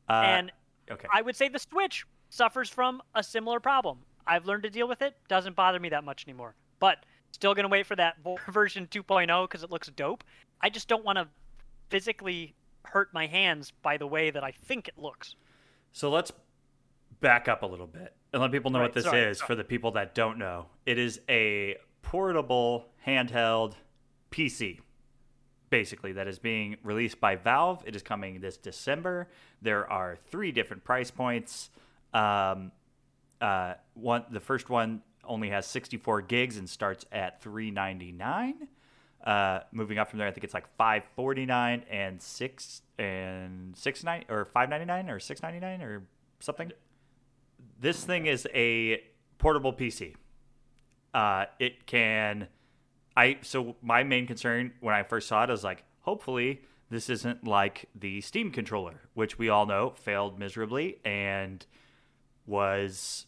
Uh, and okay. I would say the Switch suffers from a similar problem. I've learned to deal with it. Doesn't bother me that much anymore. But still going to wait for that version two point oh because it looks dope. I just don't want to physically hurt my hands by the way that I think it looks. So let's back up a little bit and let people know right, what this sorry, is sorry. For the people that don't know. It is a portable handheld P C, basically, that is being released by Valve. It is coming this December. There are three different price points. Um, uh, one, the first one only has sixty-four gigs and starts at three ninety-nine. Uh, moving up from there, I think it's like five forty-nine and six and six nine or five ninety-nine or six ninety-nine or something. This thing is a portable P C. Uh, it can, I so my main concern when I first saw it was like, hopefully this isn't like the Steam controller, which we all know failed miserably and was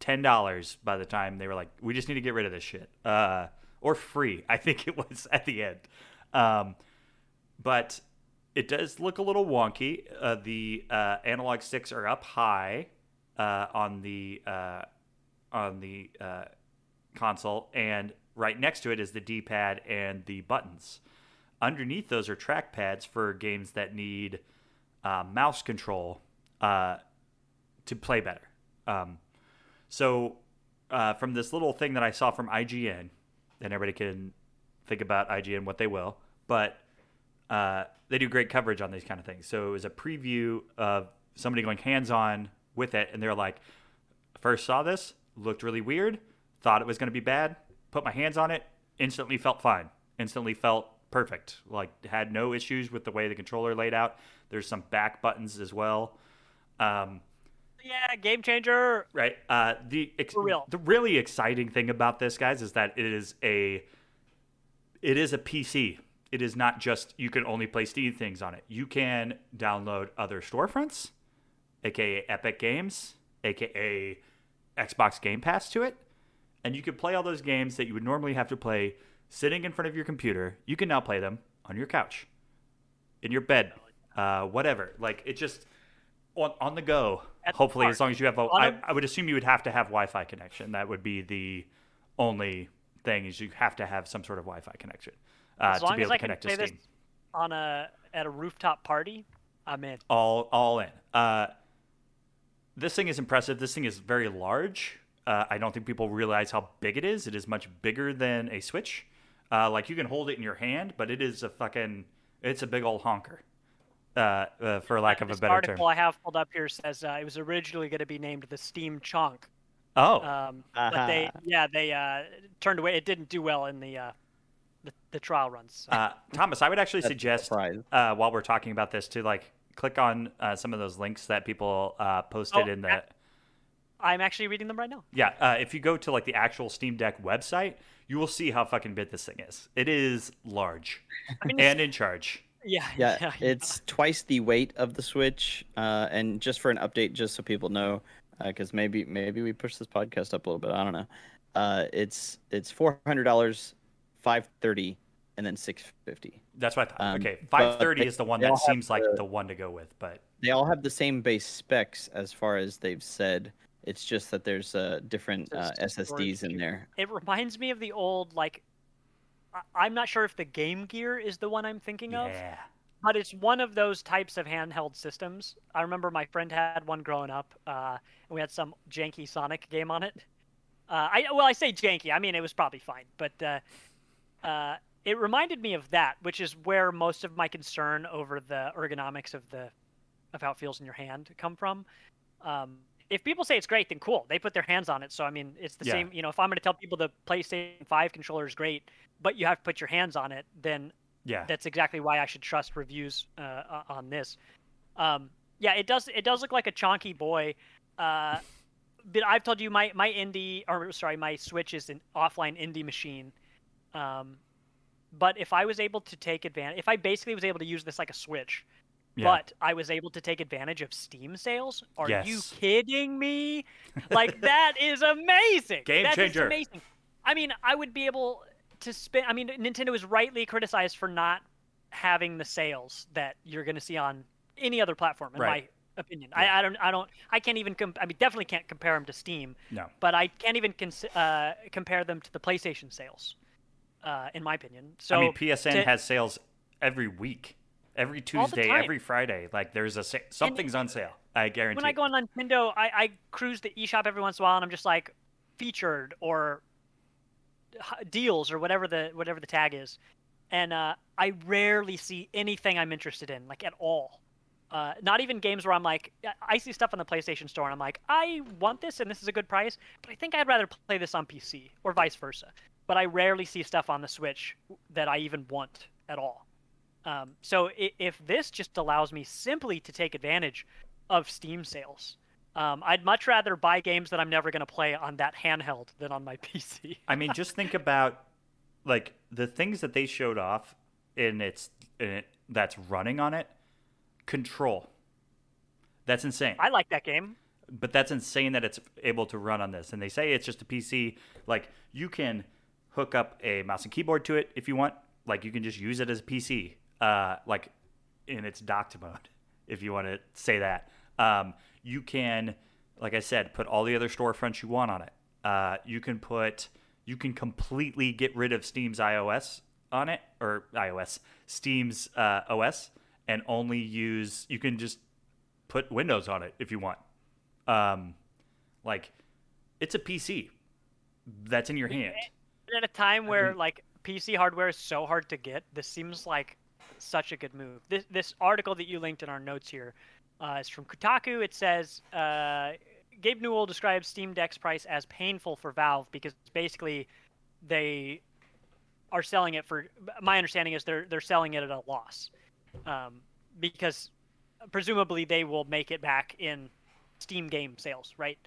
ten dollars by the time they were like, we just need to get rid of this shit. Uh, Or free, I think it was at the end. Um, but it does look a little wonky. Uh, the uh, analog sticks are up high uh, on the uh, on the uh, console, and right next to it is the D-pad and the buttons. Underneath those are trackpads for games that need uh, mouse control uh, to play better. Um, so uh, from this little thing that I saw from I G N, and everybody can think about I G N what they will, but uh, they do great coverage on these kind of things. So it was a preview of somebody going hands-on with it, and they're like, first saw this, looked really weird, thought it was going to be bad, put my hands on it, instantly felt fine, instantly felt perfect, like had no issues with the way the controller laid out. There's some back buttons as well. Um, Yeah, game changer. Right. Uh, the ex- real. the really exciting thing about this, guys, is that it is a it is a P C. It is not just you can only play Steam things on it. You can download other storefronts, aka Epic Games, aka Xbox Game Pass to it, and you can play all those games that you would normally have to play sitting in front of your computer. You can now play them on your couch, in your bed, uh, whatever. Like it just. On, on the go, At hopefully, the as long as you have a, I, I would assume you would have to have Wi-Fi connection. That would be the only thing is you have to have some sort of Wi-Fi connection uh, to be able to connect to Steam. As long as I can play this on a, at a rooftop party, I'm in. All all in. Uh, this thing is impressive. This thing is very large. Uh, I don't think people realize how big it is. It is much bigger than a Switch. Uh, like, you can hold it in your hand, but it is a fucking It's a big old honker, uh, uh, for lack of a better term. This article I have pulled up here says uh, it was originally going to be named the Steam Chonk. Oh. Um, uh-huh. But they, yeah, they uh, turned away. It didn't do well in the uh, the, the trial runs. So. Uh, Thomas, I would actually That's suggest uh, while we're talking about this to like click on uh, some of those links that people uh, posted oh, in the. At- I'm actually reading them right now. Yeah, uh, if you go to like the actual Steam Deck website, you will see how fucking big this thing is. It is large I mean, and in charge. Yeah, yeah, yeah it's yeah. twice the weight of the Switch. Uh, and just for an update, just so people know, because uh, maybe maybe we push this podcast up a little bit. I don't know. Uh, it's it's four hundred dollars, five thirty, and then six fifty. That's what I thought. Um, okay, five thirty is the one that seems like the, the one to go with, but they all have the same base specs as far as they've said. It's just that there's uh, different uh, S S Ds in there. It reminds me of the old, like, I- I'm not sure if the Game Gear is the one I'm thinking of. Yeah. But it's one of those types of handheld systems. I remember my friend had one growing up, uh, and we had some janky Sonic game on it. Uh, I Well, I say janky. I mean, it was probably fine. But uh, uh, it reminded me of that, which is where most of my concern over the ergonomics of the of how it feels in your hand come from. Um If people say it's great, then cool. They put their hands on it. So, I mean, it's the yeah. same. You know, if I'm going to tell people the PlayStation five controller is great, but you have to put your hands on it, then yeah. that's exactly why I should trust reviews uh, on this. Um, yeah, it does It does look like a chonky boy. Uh, but I've told you my, my indie, or sorry, my Switch is an offline indie machine. Um, but if I was able to take advantage, if I basically was able to use this like a Switch, Yeah. but I was able to take advantage of Steam sales? Are yes. you kidding me? Like, that is amazing. Game that changer. That is amazing. I mean, I would be able to spend... I mean, Nintendo is rightly criticized for not having the sales that you're going to see on any other platform, in right. my opinion. Yeah. I, I don't... I don't. I can't even... Com- I mean, definitely can't compare them to Steam. No. But I can't even cons- uh, compare them to the PlayStation sales, uh, in my opinion. So I mean, P S N to- has sales every week. Every Tuesday, every Friday, like there's a sa- something's and on sale. I guarantee. When I go on Nintendo, I, I cruise the eShop every once in a while, and I'm just like featured or deals or whatever the whatever the tag is, and uh, I rarely see anything I'm interested in, like at all. Uh, not even games where I'm like, I see stuff on the PlayStation Store, and I'm like, I want this, and this is a good price, but I think I'd rather play this on P C or vice versa. But I rarely see stuff on the Switch that I even want at all. Um, so if this just allows me simply to take advantage of Steam sales, um, I'd much rather buy games that I'm never going to play on that handheld than on my P C. I mean, just think about like the things that they showed off in its in it, that's running on it. Control. That's insane. I like that game. But that's insane that it's able to run on this. And they say it's just a P C. Like you can hook up a mouse and keyboard to it if you want. Like you can just use it as a P C. Uh, like in its docked mode, if you want to say that. Um, you can, like I said, put all the other storefronts you want on it. Uh, you can put, you can completely get rid of Steam's iOS on it, or iOS, Steam's uh, O S, and only use, you can just put Windows on it if you want. Um, like, it's a P C that's in your hand. At a time where, I mean, like, P C hardware is so hard to get, this seems like such a good move. This this article that you linked in our notes here uh, is from Kotaku. It says, uh, Gabe Newell describes Steam Deck's price as painful for Valve because basically they are selling it for, my understanding is they're they're selling it at a loss um, because presumably they will make it back in Steam game sales, right?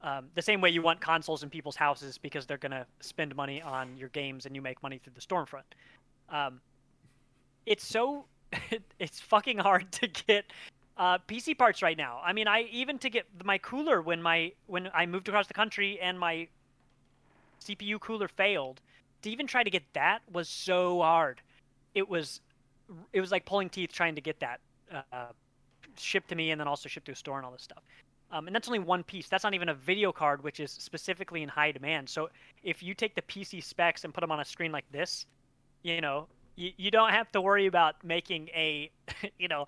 Um, the same way you want consoles in people's houses because they're going to spend money on your games and you make money through the Stormfront. Um, It's so, it's fucking hard to get uh, P C parts right now. I mean, I even to get my cooler when my when I moved across the country and my C P U cooler failed, to even try to get that was so hard. It was, it was like pulling teeth trying to get that uh, shipped to me and then also shipped to a store and all this stuff. Um, and that's only one piece. That's not even a video card, which is specifically in high demand. So if you take the P C specs and put them on a screen like this, you know. You don't have to worry about making a, you know,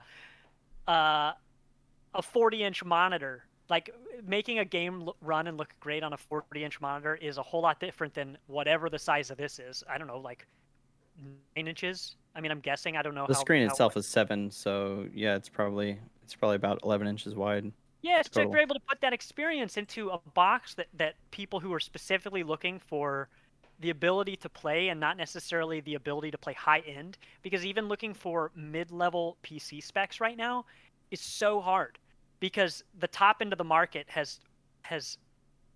uh, a forty-inch monitor. Like, making a game run and look great on a forty-inch monitor is a whole lot different than whatever the size of this is. I don't know, like, nine inches. I mean, I'm guessing. I don't know. The how, screen how itself wide. Is seven, so yeah, it's probably it's probably about eleven inches wide. Yeah, so total. You're able to put that experience into a box that that people who are specifically looking for the ability to play and not necessarily the ability to play high end, because even looking for mid-level P C specs right now is so hard because the top end of the market has has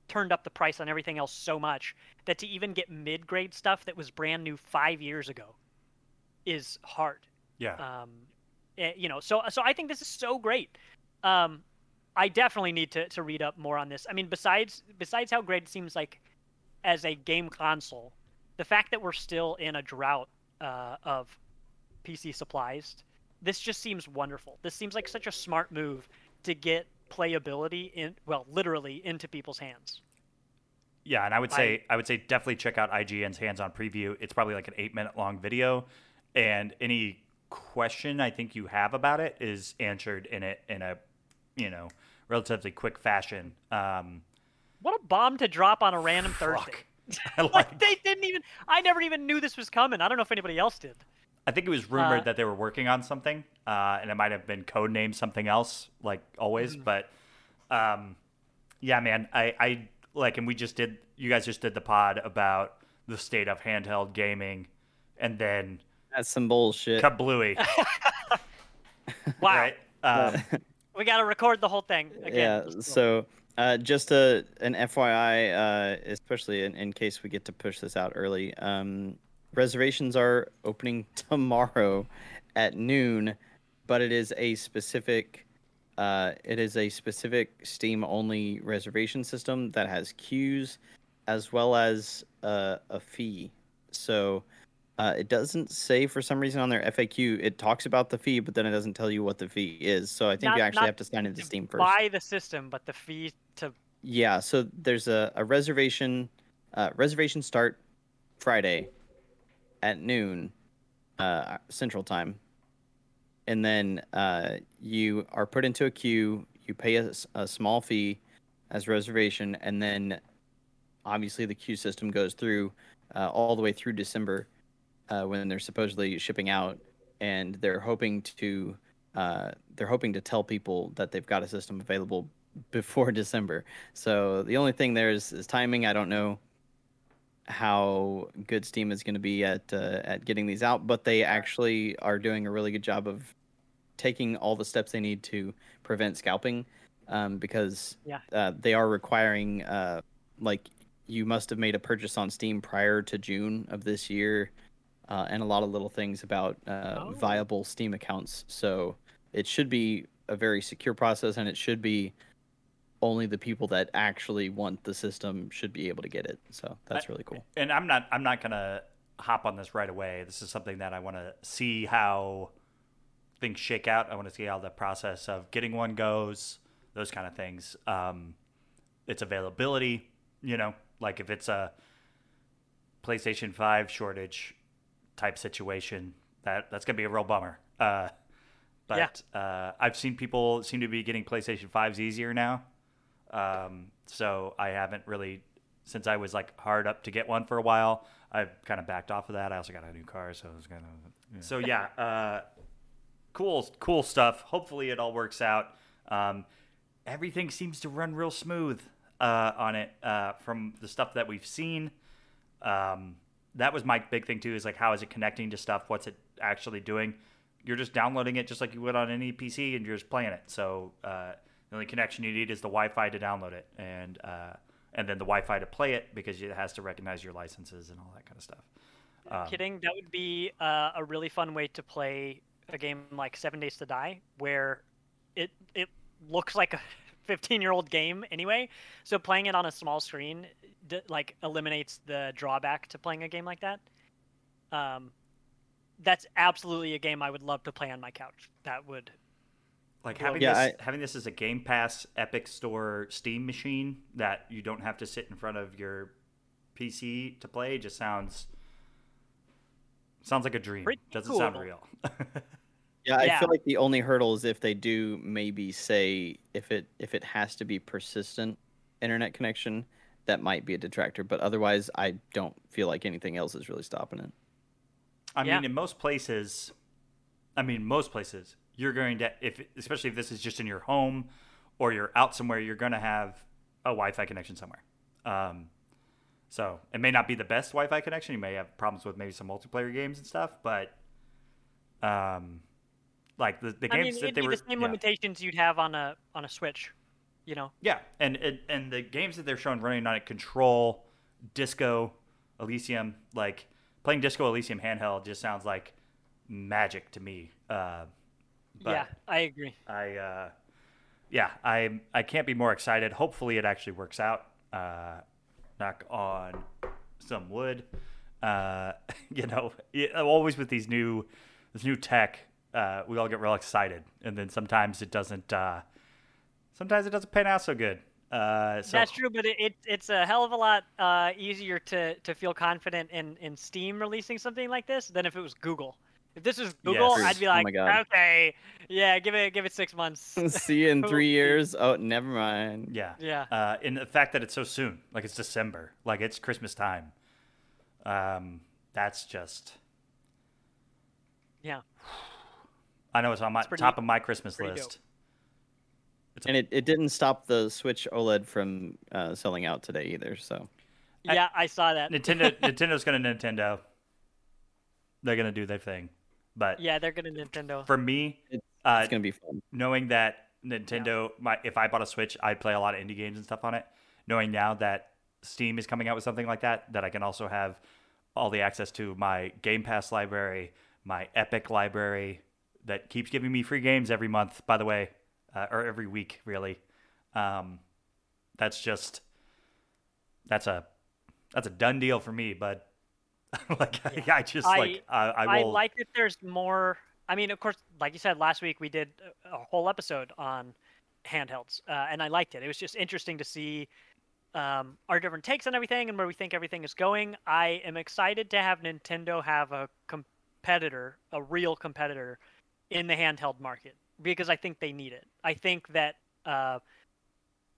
turned up the price on everything else so much that to even get mid-grade stuff that was brand new five years ago is hard. Yeah. Um, you know, so so I think this is so great. Um, I definitely need to to read up more on this. I mean, besides besides how great it seems like as a game console, the fact that we're still in a drought uh, of P C supplies, this just seems wonderful. This seems like such a smart move to get playability in, well, literally into people's hands. Yeah, and I would say I, I would say definitely check out I G N's hands-on preview. It's probably like an eight-minute long video, and any question I think you have about it is answered in it in a you know relatively quick fashion. Um, What a bomb to drop on a random Thursday. Like, like they didn't even, I never even knew this was coming. I don't know if anybody else did. I think it was rumored uh, that they were working on something, uh, and it might have been codenamed something else, like always. Mm. But um, yeah, man, I, I like, and we just did, you guys just did the pod about the state of handheld gaming, and then that's some bullshit. Kablooey. Wow. Right? Um, we got to record the whole thing again. Yeah, so. Uh, just a, an F Y I, uh, especially in, in case we get to push this out early, um, reservations are opening tomorrow at noon, but it is a specific uh, it is a specific Steam-only reservation system that has queues as well as uh, a fee. So uh, it doesn't say for some reason on their F A Q, it talks about the fee, but then it doesn't tell you what the fee is. So I think not, you actually have to sign into Steam first. Buy the system, but the fee... To... Yeah, so there's a, a reservation uh, reservation start Friday at noon uh, Central Time. And then uh, you are put into a queue, you pay a, a small fee as reservation, and then obviously the queue system goes through uh, all the way through December uh, when they're supposedly shipping out, and they're hoping to uh, they're hoping to tell people that they've got a system available before December. So the only thing there is, is timing. I don't know how good Steam is going to be at uh, at getting these out, but they actually are doing a really good job of taking all the steps they need to prevent scalping, um, because yeah. uh, they are requiring uh, like you must have made a purchase on Steam prior to June of this year, uh, and a lot of little things about uh, oh. viable Steam accounts. So it should be a very secure process, and it should be only the people that actually want the system should be able to get it. So that's I, really cool. And I'm not, I'm not going to hop on this right away. This is something that I want to see how things shake out. I want to see how the process of getting one goes, those kind of things. Um, its availability, you know, like if it's a PlayStation five shortage type situation, that that's going to be a real bummer. Uh, but yeah. uh, I've seen people seem to be getting PlayStation fives easier now. Um, so I haven't really, since I was like hard up to get one for a while, I've kind of backed off of that. I also got a new car, so I was kind of, yeah. So yeah, uh, cool, cool stuff. Hopefully it all works out. Um, everything seems to run real smooth, uh, on it, uh, from the stuff that we've seen. Um, that was my big thing too, is like, how is it connecting to stuff? What's it actually doing? You're just downloading it just like you would on any P C, and you're just playing it. So, uh, the only connection you need is the Wi-Fi to download it, and uh, and then the Wi-Fi to play it, because it has to recognize your licenses and all that kind of stuff. Um, kidding. That would be uh, a really fun way to play a game like Seven Days to Die, where it it looks like a fifteen-year-old game anyway. So playing it on a small screen d like eliminates the drawback to playing a game like that. Um, that's absolutely a game I would love to play on my couch. That would. Like having yeah, this I, having this as a Game Pass Epic Store Steam machine that you don't have to sit in front of your P C to play just sounds sounds like a dream. Doesn't cool. sound real. yeah, I yeah. feel like the only hurdle is if they do maybe say if it if it has to be persistent internet connection, that might be a detractor, but otherwise I don't feel like anything else is really stopping it. I yeah. mean, in most places, I mean, most places, you're going to, if especially if this is just in your home or you're out somewhere, you're going to have a Wi-Fi connection somewhere. Um, so it may not be the best Wi-Fi connection. You may have problems with maybe some multiplayer games and stuff, but um, like the, the games I mean, that it'd they be were the same yeah. limitations you'd have on a on a Switch, you know. Yeah, and it, and the games that they're showing running on it, Control, Disco Elysium, like playing Disco Elysium handheld just sounds like magic to me. Uh, but yeah, I agree. I uh, yeah, I I can't be more excited. Hopefully, it actually works out. Uh, knock on some wood. Uh, you know, it, always with these new this new tech, uh, we all get real excited, and then sometimes it doesn't. Uh, sometimes it doesn't pan out so good. Uh, so. That's true, but it, it it's a hell of a lot uh, easier to to feel confident in in Steam releasing something like this than if it was Google. If this was Google, yes. I'd be like, oh okay, yeah, give it give it six months. See you in three years. Oh, never mind. Yeah, yeah. Uh, and the fact that it's so soon, like it's December, like it's Christmas time. Um, that's just. Yeah. I know it's on my it's pretty, top of my Christmas list. Dope. And it, it didn't stop the Switch OLED from uh, selling out today either. So, yeah, I, I saw that. Nintendo Nintendo's gonna Nintendo. They're gonna do their thing, but yeah, they're gonna Nintendo. For me, it's, uh, it's gonna be fun knowing that Nintendo. Yeah. My if I bought a Switch, I'd play a lot of indie games and stuff on it. Knowing now that Steam is coming out with something like that, that I can also have all the access to my Game Pass library, my Epic library that keeps giving me free games every month. By the way. Uh, or every week, really. Um, that's just that's a that's a done deal for me. But like, yeah. I, I just I, like I, I will. I like that there's more. I mean, of course, like you said last week, we did a whole episode on handhelds, uh, and I liked it. It was just interesting to see um, our different takes on everything and where we think everything is going. I am excited to have Nintendo have a competitor, a real competitor, in the handheld market. Because I think they need it. I think that uh,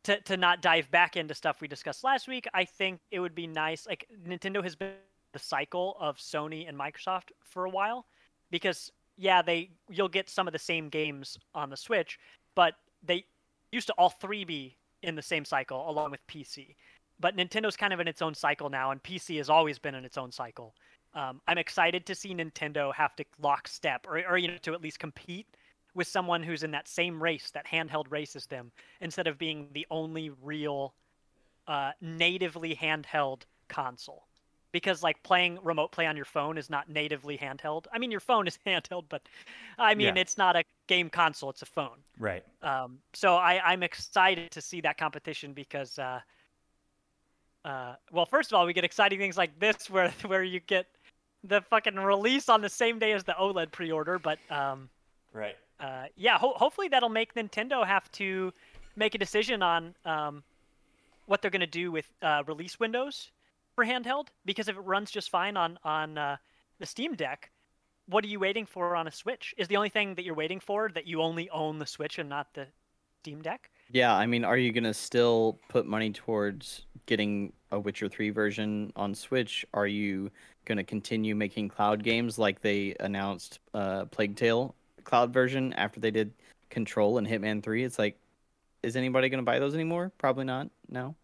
to to not dive back into stuff we discussed last week, I think it would be nice. Like Nintendo has been the cycle of Sony and Microsoft for a while, because yeah, they you'll get some of the same games on the Switch, but they used to all three be in the same cycle along with P C. But Nintendo's kind of in its own cycle now, and P C has always been in its own cycle. Um, I'm excited to see Nintendo have to lockstep, or or you know, to at least compete with someone who's in that same race, that handheld race as them, instead of being the only real uh, natively handheld console. Because, like, playing remote play on your phone is not natively handheld. I mean, your phone is handheld, but, I mean, yeah. It's not a game console. It's a phone. Right. Um, so I, I'm excited to see that competition because, uh, uh, well, first of all, we get exciting things like this where, where you get the fucking release on the same day as the OLED pre-order, but... Um, right. Uh, yeah, ho hopefully that'll make Nintendo have to make a decision on um, what they're going to do with uh, release windows for handheld. Because if it runs just fine on, on uh, the Steam Deck, what are you waiting for on a Switch? Is the only thing that you're waiting for that you only own the Switch and not the Steam Deck? Yeah, I mean, are you going to still put money towards getting a Witcher three version on Switch? Are you going to continue making cloud games like they announced uh, Plague Tale? Cloud version after they did Control and Hitman three. It's like, is anybody going to buy those anymore? Probably not. No.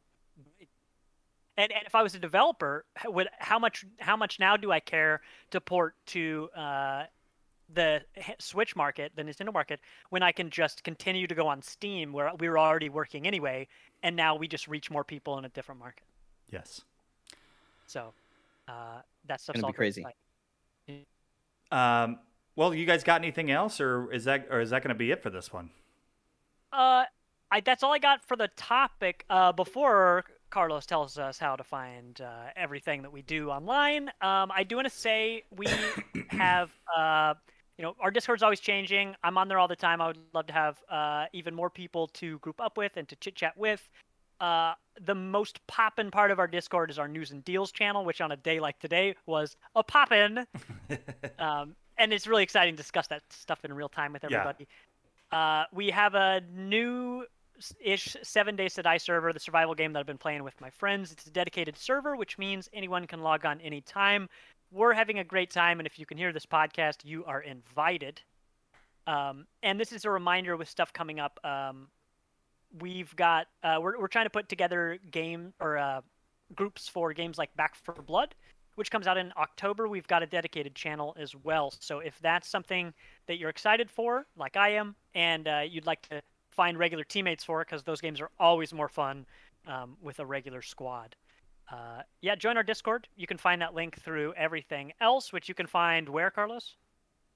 And, and if I was a developer, would how much how much now do I care to port to uh, the Switch market, the Nintendo market, when I can just continue to go on Steam where we were already working anyway, and now we just reach more people in a different market. Yes. So uh, that stuff's all crazy. Exciting. Um. Well, you guys got anything else, or is that or is that going to be it for this one? Uh, I, that's all I got for the topic. Uh, before Carlos tells us how to find uh, everything that we do online, um, I do want to say we have, uh, you know, our Discord's always changing. I'm on there all the time. I would love to have uh, even more people to group up with and to chit chat with. Uh, the most poppin' part of our Discord is our news and deals channel, which on a day like today was a poppin'. um. And it's really exciting to discuss that stuff in real time with everybody. Yeah. Uh, we have a new-ish Seven Days to Die server, the survival game that I've been playing with my friends. It's a dedicated server, which means anyone can log on anytime. we're having a great time, and if you can hear this podcast, you are invited. Um, and this is a reminder with stuff coming up. Um, we've got uh, we're we're trying to put together game or uh, groups for games like Back four Blood, which comes out in October. We've got a dedicated channel as well. So if that's something that you're excited for, like I am, and uh, you'd like to find regular teammates for it, because those games are always more fun um, with a regular squad. Uh, yeah, join our Discord. You can find that link through everything else, which you can find where, Carlos?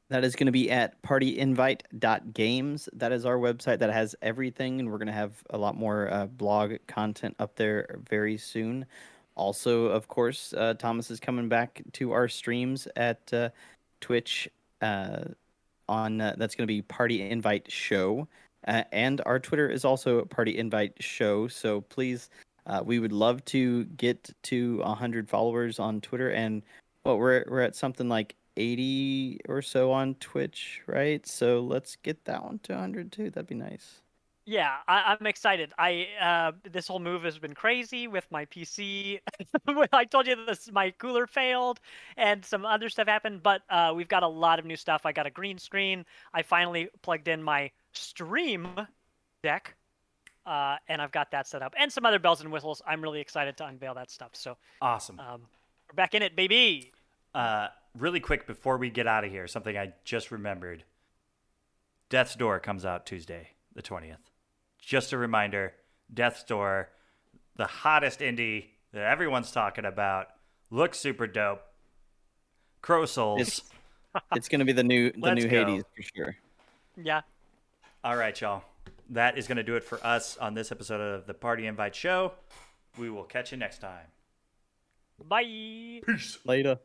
That is going to be at party invite dot games. That is our website that has everything, and we're going to have a lot more uh, blog content up there very soon. Also, of course, uh, Thomas is coming back to our streams at uh, Twitch. Uh, on uh, that's going to be Party Invite Show. Uh, and our Twitter is also Party Invite Show. So please, uh, we would love to get to one hundred followers on Twitter. And well, we're, we're at something like eighty or so on Twitch, right? So let's get that one to one hundred too. That'd be nice. Yeah, I, I'm excited. I uh, this whole move has been crazy with my P C. I told you this, my cooler failed and some other stuff happened, but uh, we've got a lot of new stuff. I got a green screen. I finally plugged in my Stream Deck, uh, and I've got that set up. And some other bells and whistles. I'm really excited to unveil that stuff. So awesome. Um, we're back in it, baby. Uh, really quick before we get out of here, something I just remembered. Death's Door comes out Tuesday, the twentieth. Just a reminder, Death's Door, the hottest indie that everyone's talking about, looks super dope. Crow Souls. It's, it's going to be the new the Let's new go. Hades for sure. Yeah. All right, y'all. That is going to do it for us on this episode of the Party Invite Show. We will catch you next time. Bye. Peace. Later.